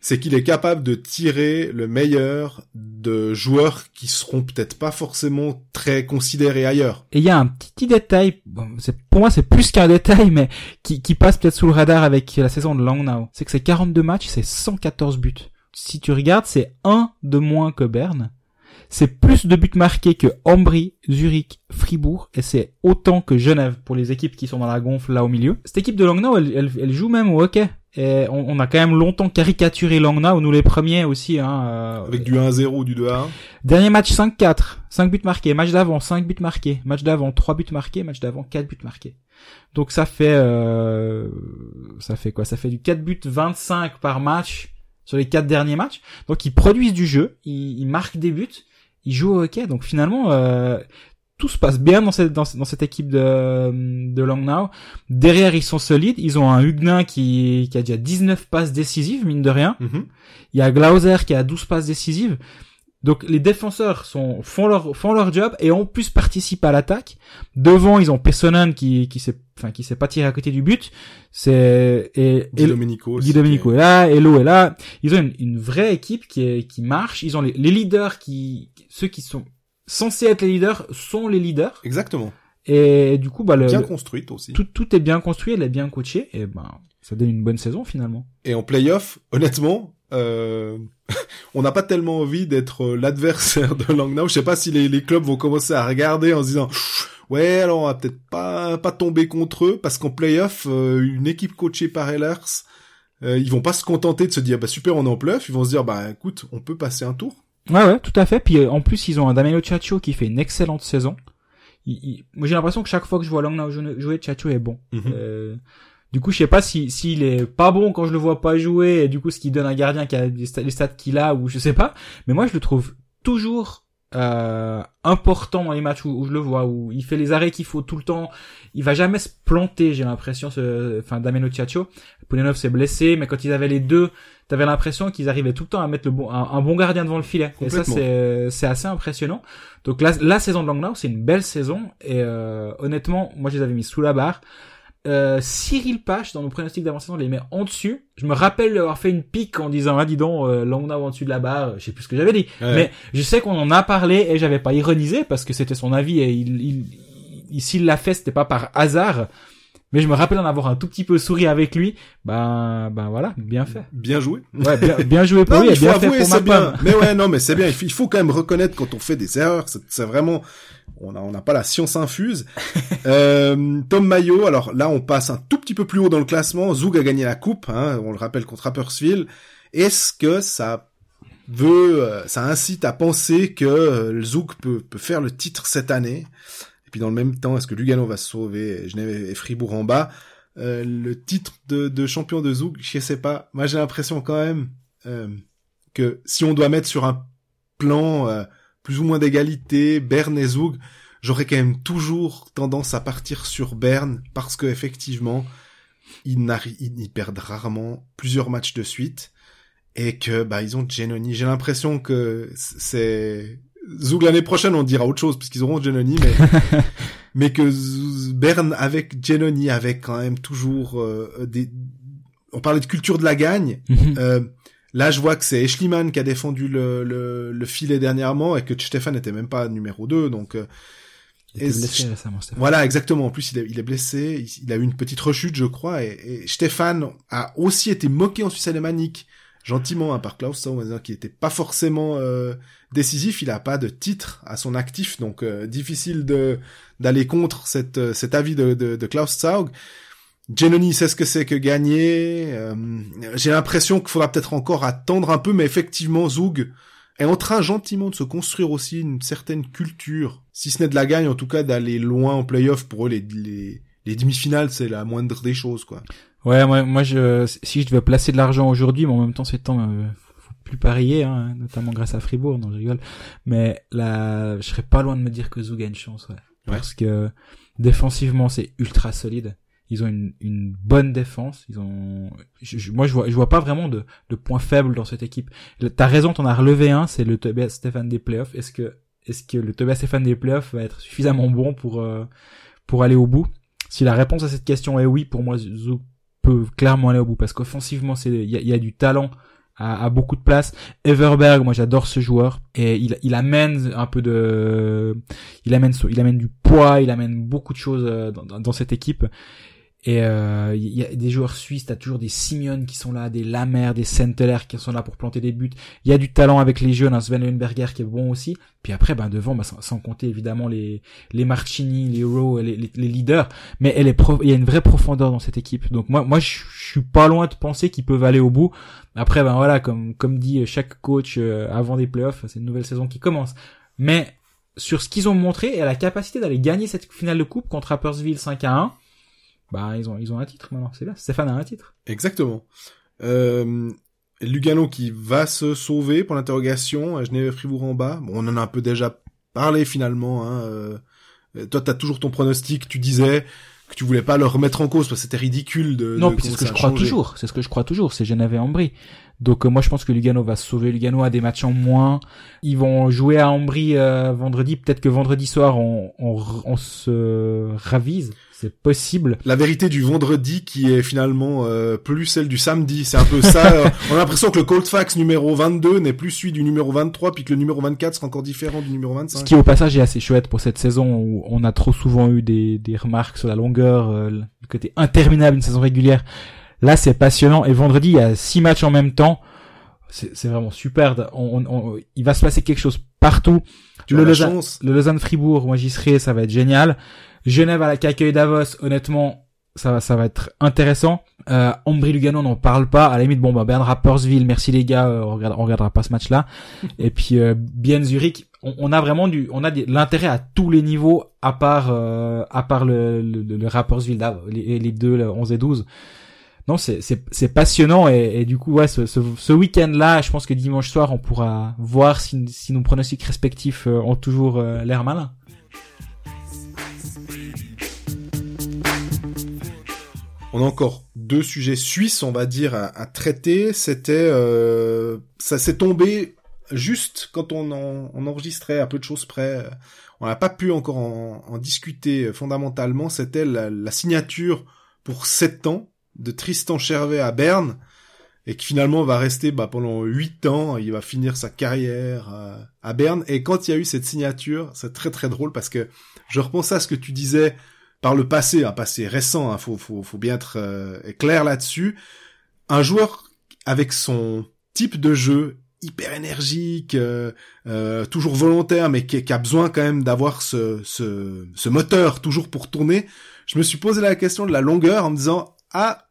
c'est qu'il est capable de tirer le meilleur de joueurs qui seront peut-être pas forcément très considérés ailleurs. Et il y a un petit détail, bon, c'est, pour moi c'est plus qu'un détail, mais qui, qui passe peut-être sous le radar avec la saison de Langnau. C'est que c'est quarante-deux matchs, c'est cent quatorze buts. Si tu regardes, c'est un de moins que Berne. C'est plus de buts marqués que Ambrì, Zurich, Fribourg, et c'est autant que Genève pour les équipes qui sont dans la gonfle là au milieu. Cette équipe de Langnau, elle, elle, elle joue même au hockey. Et on, on a quand même longtemps caricaturé Langnau, nous les premiers aussi, hein, euh, avec du un à zéro, du deux à un. Dernier match cinq quatre, cinq buts marqués, match d'avant cinq buts marqués, match d'avant trois buts marqués, match d'avant quatre buts marqués. Donc ça fait euh, ça fait quoi? Ça fait du quatre buts vingt-cinq par match sur les quatre derniers matchs. Donc ils produisent du jeu, ils, ils marquent des buts, ils jouent au hockey. Donc finalement euh, tout se passe bien dans cette, dans, dans cette équipe de, de Langnau. Derrière, ils sont solides. Ils ont un Huguenin qui, qui a déjà dix-neuf passes décisives, mine de rien. Mm-hmm. Il y a Glauser qui a douze passes décisives. Donc, les défenseurs sont, font leur, font leur job et en plus participent à l'attaque. Devant, ils ont Pessonen qui, qui s'est, enfin, qui s'est pas tiré à côté du but. C'est, et, Di Domenico. Di Domenico est là, Elo est là. Ils ont une, une vraie équipe qui est, qui marche. Ils ont les, les leaders qui, ceux qui sont, censés être les leaders sont les leaders. Exactement. Et du coup, bah, le, bien construite aussi. Tout, tout est bien construit, elle est bien coachée, et ben, bah, ça donne une bonne saison finalement. Et en play-off, honnêtement, euh, on n'a pas tellement envie d'être l'adversaire de Langnau. Je sais pas si les, les clubs vont commencer à regarder en se disant, ouais, alors on va peut-être pas, pas tomber contre eux, parce qu'en play-off, euh, une équipe coachée par Ehlers, euh, ils vont pas se contenter de se dire, bah, super, on est en play-off, ils vont se dire, bah, écoute, on peut passer un tour. Ouais, ouais, tout à fait. Puis euh, en plus, ils ont un Damiano Ciaccio qui fait une excellente saison. Il, il... Moi, j'ai l'impression que chaque fois que je vois Langnau jouer, Ciaccio est bon. Mm-hmm. Euh, du coup, je sais pas si s'il si est pas bon quand je le vois pas jouer, et du coup, ce qui donne un gardien qui a les stats qu'il a, ou je sais pas. Mais moi, je le trouve toujours euh, important dans les matchs où, où je le vois, où il fait les arrêts qu'il faut tout le temps. Il va jamais se planter, j'ai l'impression, ce, enfin, Damiano Ciaccio. Poulenov s'est blessé, mais quand ils avaient les deux, t'avais l'impression qu'ils arrivaient tout le temps à mettre le bon, un, un bon gardien devant le filet. Et ça, c'est, c'est assez impressionnant. Donc, la, la saison de Langnau, c'est une belle saison. Et, euh, honnêtement, moi, je les avais mis sous la barre. Euh, Cyril Pache, dans nos pronostics d'avant-saison, les met en dessus. Je me rappelle d'avoir fait une pique en disant, ah, dis donc, euh, Langnau en dessus de la barre, je sais plus ce que j'avais dit. Ouais. Mais je sais qu'on en a parlé et j'avais pas ironisé parce que c'était son avis et il, il, il s'il l'a fait, c'était pas par hasard. Mais je me rappelle en avoir un tout petit peu souri avec lui. Ben, ben voilà, bien fait. Bien joué. Ouais, bien, bien joué pour non, lui et bien avouer, fait pour ma pomme. Mais ouais, non, mais c'est bien. Il faut quand même reconnaître quand on fait des erreurs. C'est, c'est vraiment, on a, on n'a pas la science infuse. euh, Tom Mayo. Alors là, on passe un tout petit peu plus haut dans le classement. Zoug a gagné la coupe, hein. On le rappelle contre Rapperswil. Est-ce que ça veut, ça incite à penser que Zoug peut, peut faire le titre cette année? Et puis dans le même temps, est-ce que Lugano va se sauver, Genève et Fribourg en bas? Euh, le titre de, de champion de Zoug, je sais pas. Moi, j'ai l'impression quand même euh, que si on doit mettre sur un plan euh, plus ou moins d'égalité, Berne et Zoug, j'aurais quand même toujours tendance à partir sur Berne parce que effectivement, ils, ils, ils perdent rarement plusieurs matchs de suite et que bah ils ont Genoni. J'ai l'impression que c'est Zoug l'année prochaine, on dira autre chose, puisqu'ils auront Genoni, mais, mais que Zoug, Berne avec Genoni, avec quand même toujours, euh, des, on parlait de culture de la gagne, mm-hmm. euh, là, je vois que c'est Eschliman qui a défendu le, le, le filet dernièrement, et que Stefan n'était même pas numéro deux, donc, euh, il était blessé je, récemment, Stéphane. Voilà, exactement. En plus, il, a, il est blessé, il, il a eu une petite rechute, je crois, et, et Stefan a aussi été moqué en Suisse alémanique. Gentiment, hein, par Klaus, qui était pas forcément euh, décisif, il a pas de titre à son actif, donc euh, difficile de d'aller contre cette euh, cet avis de de, de Klaus Zaug. Genoni sait ce que c'est que gagner. Euh, j'ai l'impression qu'il faudra peut-être encore attendre un peu, mais effectivement, Zoug est en train gentiment de se construire aussi une certaine culture, si ce n'est de la gagne, en tout cas d'aller loin en play-off. Pour eux, les les, les demi-finales, c'est la moindre des choses, quoi. Ouais, moi, moi, je, si je devais placer de l'argent aujourd'hui, mais en même temps, ces temps, euh, faut plus parier, hein, notamment grâce à Fribourg, non, je rigole. Mais là, je serais pas loin de me dire que Zoug a une chance, ouais. ouais. Parce que, défensivement, c'est ultra solide. Ils ont une, une bonne défense. Ils ont, je, je, moi, je vois, je vois pas vraiment de, de points faibles dans cette équipe. T'as raison, t'en as relevé un, c'est le Tobias Stéphane des playoffs. Est-ce que, est-ce que le Tobias Stéphane des playoffs va être suffisamment bon pour, euh, pour aller au bout? Si la réponse à cette question est oui, pour moi, Zoug peut clairement aller au bout, parce qu'offensivement, c'est il y a, y a du talent à, à beaucoup de places. Everberg, moi j'adore ce joueur, et il il amène un peu de il amène il amène du poids, il amène beaucoup de choses dans, dans cette équipe. Et euh, il y a des joueurs suisses, t'as toujours des Simeon qui sont là, des Lamer, des Senteler qui sont là pour planter des buts. Il y a du talent avec les jeunes, un hein, Sven Leuenberger qui est bon aussi. Puis après, ben devant, ben, sans, sans compter évidemment les les Marchini, les Rowe, les, les, les leaders. Mais elle est pro- il y a une vraie profondeur dans cette équipe. Donc moi, moi, je suis pas loin de penser qu'ils peuvent aller au bout. Après, ben voilà, comme comme dit chaque coach avant des playoffs, c'est une nouvelle saison qui commence. Mais sur ce qu'ils ont montré et à la capacité d'aller gagner cette finale de coupe contre Rapperswil cinq à un. Bah, ils ont, ils ont un titre, maintenant, c'est là. Stéphane a un titre. Exactement. Euh, Lugano qui va se sauver pour l'interrogation, Genève et Fribourg en bas. Bon, on en a un peu déjà parlé, finalement, hein. Euh, toi, t'as toujours ton pronostic, tu disais que tu voulais pas le remettre en cause, parce que c'était ridicule de... Non, de puis c'est ce que je crois toujours. C'est ce que je crois toujours. C'est Genève et Ambrì. Donc, euh, moi, je pense que Lugano va se sauver. Lugano a des matchs en moins. Ils vont jouer à Ambrì, euh, vendredi. Peut-être que vendredi soir, on, on, on se ravise. C'est possible. La vérité du vendredi qui est finalement euh, plus celle du samedi, c'est un peu ça. euh, on a l'impression que le cold facts numéro vingt-deux n'est plus celui du numéro vingt-trois, puis que le numéro vingt-quatre sera encore différent du numéro vingt-cinq. Ce qui au passage est assez chouette pour cette saison où on a trop souvent eu des, des remarques sur la longueur, euh, le côté interminable d'une saison régulière. Là, c'est passionnant. Et vendredi, il y a six matchs en même temps. C'est, c'est vraiment super. On, on, on, il va se passer quelque chose partout. Tu le Lausanne, le Lausanne-Fribourg, moi j'y serai, ça va être génial. Genève à la accueille Davos, honnêtement, ça va, ça va être intéressant. Euh, Ambrì Lugano, on n'en parle pas. À la limite, bon, bah, Berne Rapperswil, merci les gars, euh, on regardera, on regardera pas ce match-là. Et puis, euh, Bienne Zurich, on, on a vraiment du, on a de l'intérêt à tous les niveaux, à part, euh, à part le, le, le Rapperswil, les, les deux, le onze et douze. non, c'est c'est c'est passionnant et, et du coup ouais, ce, ce ce week-end-là, je pense que dimanche soir on pourra voir si si nos pronostics respectifs ont toujours l'air malins. On a encore deux sujets suisses, on va dire, à, à traiter. C'était, euh, ça s'est tombé juste quand on, en, on enregistrait à peu de choses près. On n'a pas pu encore en, en discuter fondamentalement. C'était la, la signature pour sept ans de Tristan Chervet à Berne et qui finalement va rester bah, pendant huit ans. Il va finir sa carrière euh, à Berne. Et quand il y a eu cette signature, c'est très très drôle parce que je repense à ce que tu disais. Par le passé, un passé récent, hein, faut, faut, faut bien être euh, clair là-dessus. Un joueur avec son type de jeu hyper énergique, euh, euh, toujours volontaire, mais qui, qui a besoin quand même d'avoir ce, ce, ce moteur toujours pour tourner. Je me suis posé la question de la longueur en me disant ah,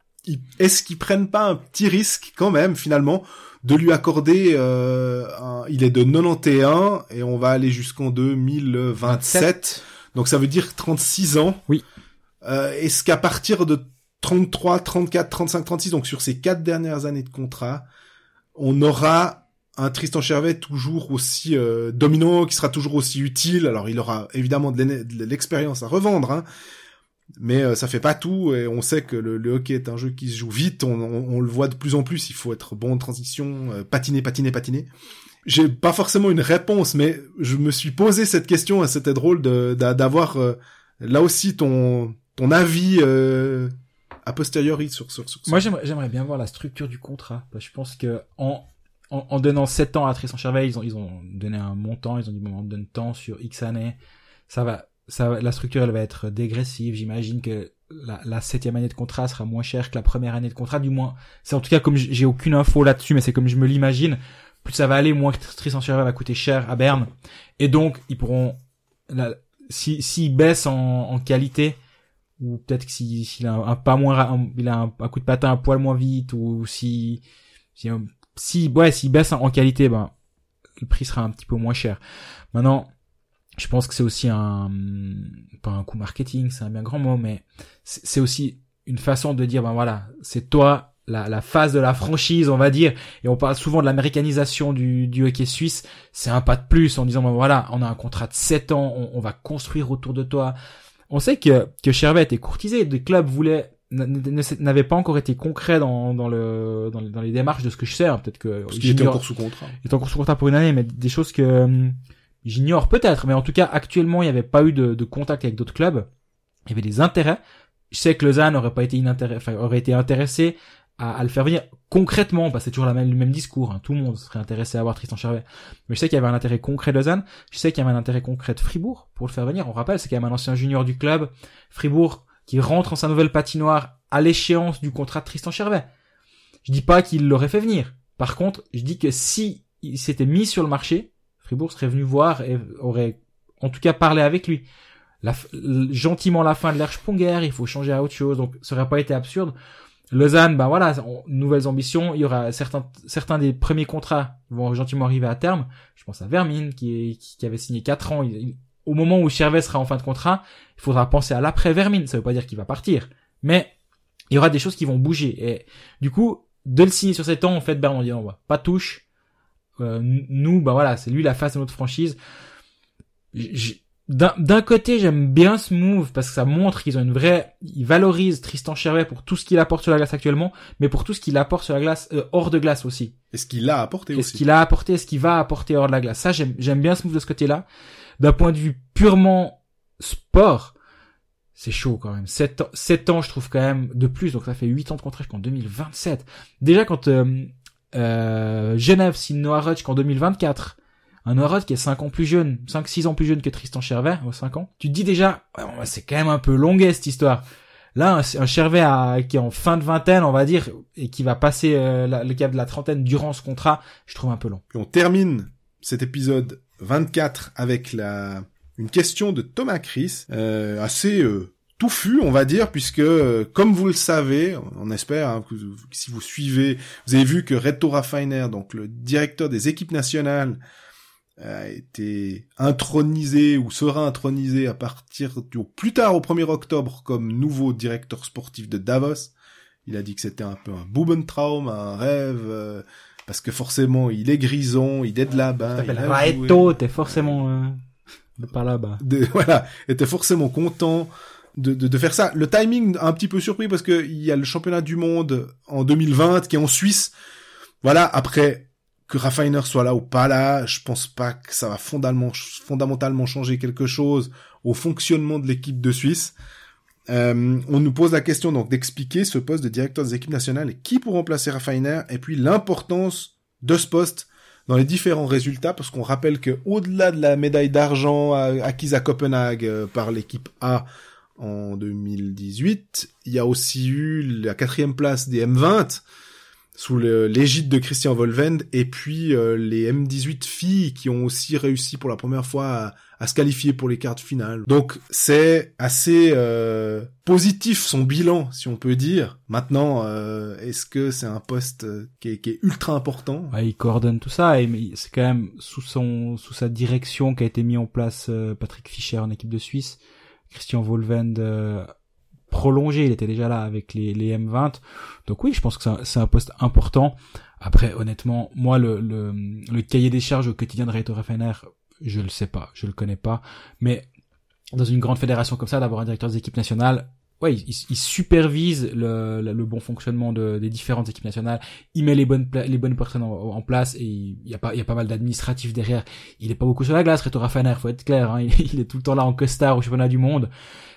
est-ce qu'ils prennent pas un petit risque quand même finalement de lui accorder euh, un, il est de quatre-vingt-onze et on va aller jusqu'en deux mille vingt-sept. Donc ça veut dire trente-six ans. Oui. Euh, est-ce qu'à partir de trente-trois, trente-quatre, trente-cinq, trente-six, donc sur ces quatre dernières années de contrat, on aura un Tristan Chervet toujours aussi euh, dominant, qui sera toujours aussi utile. Alors il aura évidemment de l'expérience à revendre, hein, mais euh, ça fait pas tout. Et on sait que le, le hockey est un jeu qui se joue vite. On, on, on le voit de plus en plus. Il faut être bon en transition, euh, patiner, patiner, patiner. J'ai pas forcément une réponse, mais je me suis posé cette question et c'était drôle de, de, d'avoir euh, là aussi ton ton avis euh, a posteriori sur sur sur. Moi, j'aimerais, j'aimerais bien voir la structure du contrat. Je pense que en en, en donnant sept ans à Tristan Chervet, ils ont ils ont donné un montant, ils ont dit bon, on donne tant sur X années. Ça va, ça va, la structure elle va être dégressive. J'imagine que la, la septième année de contrat sera moins chère que la première année de contrat. Du moins, c'est en tout cas comme j'ai aucune info là-dessus, mais c'est comme je me l'imagine. Plus ça va aller, moins Tristan Chervet va coûter cher à Berne. Et donc, ils pourront, là, si, s'il baisse en, en qualité, ou peut-être que si, s'il a un pas moins, un, il a un, un coup de patin un poil moins vite, ou si, si, si ouais, s'il baisse en qualité, ben, le prix sera un petit peu moins cher. Maintenant, je pense que c'est aussi un, pas un coup marketing, c'est un bien grand mot, mais c'est, c'est aussi une façon de dire, ben voilà, c'est toi, la, la phase de la franchise, on va dire, et on parle souvent de l'américanisation du, du hockey suisse, c'est un pas de plus en disant, ben voilà, on a un contrat de sept ans, on, on va construire autour de toi. On sait que, que Chervet était courtisé, des clubs voulaient, n'avaient pas encore été concrets dans, dans le, dans, dans les démarches de ce que je sais, hein, peut-être que... Parce qu'il était en cours sous contrat. Il était en cours sous contrat pour une année, mais des choses que hum, j'ignore peut-être, mais en tout cas, actuellement, il n'y avait pas eu de, de contact avec d'autres clubs, il y avait des intérêts. Je sais que Lausanne aurait pas été inintéressé, enfin, aurait été intéressé À, à le faire venir concrètement, parce que c'est toujours la même, le même discours, hein. Tout le monde serait intéressé à avoir Tristan Chervet. Mais je sais qu'il y avait un intérêt concret de Lausanne, je sais qu'il y avait un intérêt concret de Fribourg pour le faire venir. On rappelle, c'est quand même un ancien junior du club, Fribourg, qui rentre en sa nouvelle patinoire à l'échéance du contrat de Tristan Chervet. Je dis pas qu'il l'aurait fait venir. Par contre, je dis que si il s'était mis sur le marché, Fribourg serait venu voir et aurait, en tout cas, parlé avec lui. La, gentiment la fin de l'ère Sponger, il faut changer à autre chose, donc ça aurait pas été absurde. Lausanne, ben voilà, on, nouvelles ambitions. Il y aura certains, certains des premiers contrats vont gentiment arriver à terme. Je pense à Vermin qui, est, qui, qui avait signé quatre ans. Il, il, au moment où Chervet sera en fin de contrat, il faudra penser à l'après Vermin. Ça veut pas dire qu'il va partir, mais il y aura des choses qui vont bouger. Et du coup, de le signer sur sept ans, en fait, ben on dit non, bah, pas touche. Euh, nous, ben voilà, c'est lui la face de notre franchise. J- D'un, d'un côté, j'aime bien ce move parce que ça montre qu'ils ont une vraie, ils valorisent Tristan Chervet pour tout ce qu'il apporte sur la glace actuellement, mais pour tout ce qu'il apporte sur la glace, euh, hors de glace aussi. Et ce qu'il a apporté aussi. Et ce qu'il a apporté, ce qu'il va apporter hors de la glace. Ça, j'aime, j'aime bien ce move de ce côté-là. D'un point de vue purement sport, c'est chaud quand même. Sept ans, sept ans, je trouve quand même de plus. Donc ça fait huit ans de contrat jusqu'en deux mille vingt-sept. Déjà quand, euh, euh, Genève signe Noah Rutsch qu'en deux mille vingt-quatre. Un Noirot qui est cinq ans plus jeune, cinq six ans plus jeune que Tristan Chervet, aux cinq ans. Tu te dis déjà, oh, c'est quand même un peu longuet cette histoire. Là, un, un Chervet à, qui est en fin de vingtaine, on va dire, et qui va passer euh, la, le cap de la trentaine durant ce contrat, je trouve un peu long. Et on termine cet épisode vingt-quatre avec la une question de Thomas Chris, euh, assez euh, touffue, on va dire, puisque, euh, comme vous le savez, on espère, hein, que, que si vous suivez, vous avez vu que Reto Raffiner, donc le directeur des équipes nationales, a été intronisé ou sera intronisé à partir du, plus tard au premier octobre comme nouveau directeur sportif de Davos. Il a dit que c'était un peu un Bubentraum, un rêve, euh, parce que forcément, il est grison, il est de là-bas. Il t'appelle Raeto, t'es forcément euh, de par là-bas. De, voilà, et t'es forcément content de, de, de faire ça. Le timing, un petit peu surpris, parce que il y a le championnat du monde en deux mille vingt qui est en Suisse. Voilà, après... Que Raffiner soit là ou pas là, je pense pas que ça va fondamentalement, fondamentalement changer quelque chose au fonctionnement de l'équipe de Suisse. Euh, on nous pose la question donc d'expliquer ce poste de directeur des équipes nationales et qui pour remplacer Raffiner, et puis l'importance de ce poste dans les différents résultats, parce qu'on rappelle que au-delà de la médaille d'argent acquise à Copenhague par l'équipe A en deux mille dix-huit, il y a aussi eu la quatrième place des M vingt, sous le, l'égide de Christian Volvend, et puis euh, les M dix-huit filles qui ont aussi réussi pour la première fois à, à se qualifier pour les quarts de finale. Donc c'est assez euh, positif son bilan, si on peut dire. Maintenant, euh, est-ce que c'est un poste qui est, qui est ultra important? Ouais, il coordonne tout ça, et mais c'est quand même sous son sous sa direction qu'a été mis en place euh, Patrick Fischer en équipe de Suisse, Christian Volvend. Euh... prolongé, il était déjà là avec les, les M vingt, donc oui, je pense que c'est un, c'est un poste important. Après, honnêtement, moi, le, le, le cahier des charges au quotidien de Reto Raffiner, je le sais pas, je le connais pas, mais dans une grande fédération comme ça, d'avoir un directeur des équipes nationales, ouais, il, il supervise le, le, le bon fonctionnement de, des différentes équipes nationales, il met les bonnes, pla- les bonnes personnes en, en place, et il y a pas, il y a pas mal d'administratifs derrière. Il est pas beaucoup sur la glace, Reto Raffiner, faut être clair, hein, il, il est tout le temps là en costard au championnat du monde.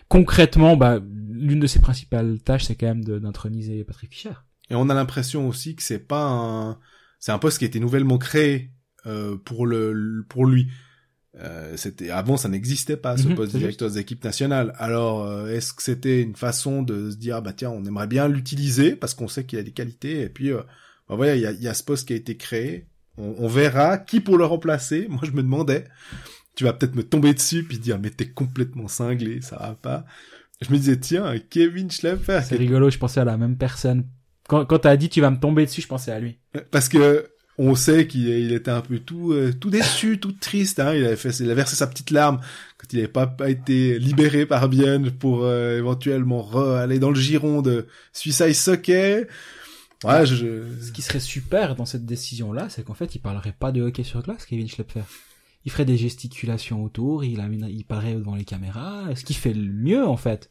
Concrètement, bah, l'une de ses principales tâches, c'est quand même de, d'introniser Patrick Fischer. Et on a l'impression aussi que c'est pas un, c'est un poste qui a été nouvellement créé euh, pour le, pour lui. Euh, c'était avant, ça n'existait pas ce mm-hmm, poste de directeur des équipes nationales. Alors, euh, est-ce que c'était une façon de se dire, ah, bah tiens, on aimerait bien l'utiliser parce qu'on sait qu'il a des qualités. Et puis, euh, bah voilà, il y a, il y a ce poste qui a été créé. On, on verra qui pour le remplacer. Moi, je me demandais. Tu vas peut-être me tomber dessus puis dire mais t'es complètement cinglé, ça va pas. Je me disais tiens, Kevin Schlepper. C'est rigolo, je pensais à la même personne. Quand, quand t'as dit tu vas me tomber dessus, je pensais à lui. Parce que on sait qu'il il était un peu tout euh, tout déçu, tout triste. Hein. Il avait fait, il a versé sa petite larme quand il n'avait pas, pas été libéré par Bienne pour euh, éventuellement re- aller dans le giron de Suicide Soccer. Ouais, je, je... Ce qui serait super dans cette décision là, c'est qu'en fait il parlerait pas de hockey sur glace, Kevin Schlepper. Il ferait des gesticulations autour, il, amène, il paraît devant les caméras, ce qu'il fait le mieux, en fait.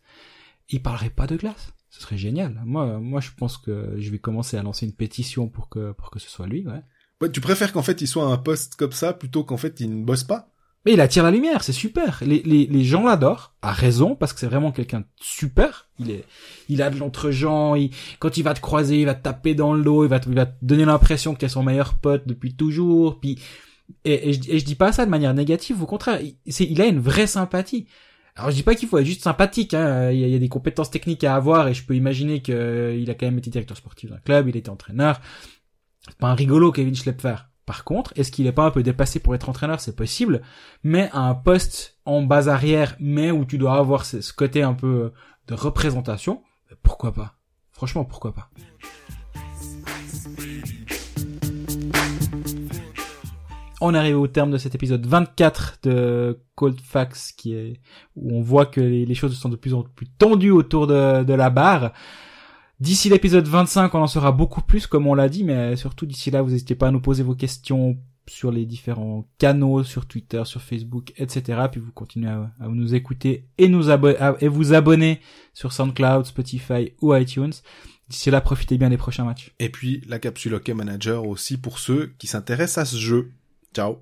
Il parlerait pas de glace. Ce serait génial. Moi, moi, je pense que je vais commencer à lancer une pétition pour que, pour que ce soit lui, ouais. Ouais, tu préfères qu'en fait, il soit à un poste comme ça, plutôt qu'en fait, il ne bosse pas? Mais il attire la lumière, c'est super. Les, les, les gens l'adorent, à raison, parce que c'est vraiment quelqu'un de super. Il est, il a de l'entre-gens, il, quand il va te croiser, il va te taper dans le dos, il va te, il va te donner l'impression que t'es son meilleur pote depuis toujours, puis, Et, et, je, et je dis pas ça de manière négative, au contraire, il, c'est, il a une vraie sympathie. Alors je dis pas qu'il faut être juste sympathique, hein. il, y a, il y a des compétences techniques à avoir, et je peux imaginer qu'il a quand même été directeur sportif d'un club, il était entraîneur. C'est pas un rigolo, Kevin Schlepfer. Par contre, est-ce qu'il est pas un peu dépassé pour être entraîneur? C'est possible, mais à un poste en base arrière, mais où tu dois avoir ce, ce côté un peu de représentation, pourquoi pas? Franchement, pourquoi pas? On arrive au terme de cet épisode vingt-quatre de Cold Facts, qui est, où on voit que les, les choses sont de plus en plus tendues autour de, de la barre. D'ici l'épisode vingt-cinq, on en saura beaucoup plus, comme on l'a dit, mais surtout d'ici là, vous n'hésitez pas à nous poser vos questions sur les différents canaux, sur Twitter, sur Facebook, et cetera. Puis vous continuez à, à nous écouter et nous abo- à, et vous abonner sur SoundCloud, Spotify ou iTunes. D'ici là, profitez bien des prochains matchs. Et puis, la capsule Hockey Manager aussi pour ceux qui s'intéressent à ce jeu. Ciao.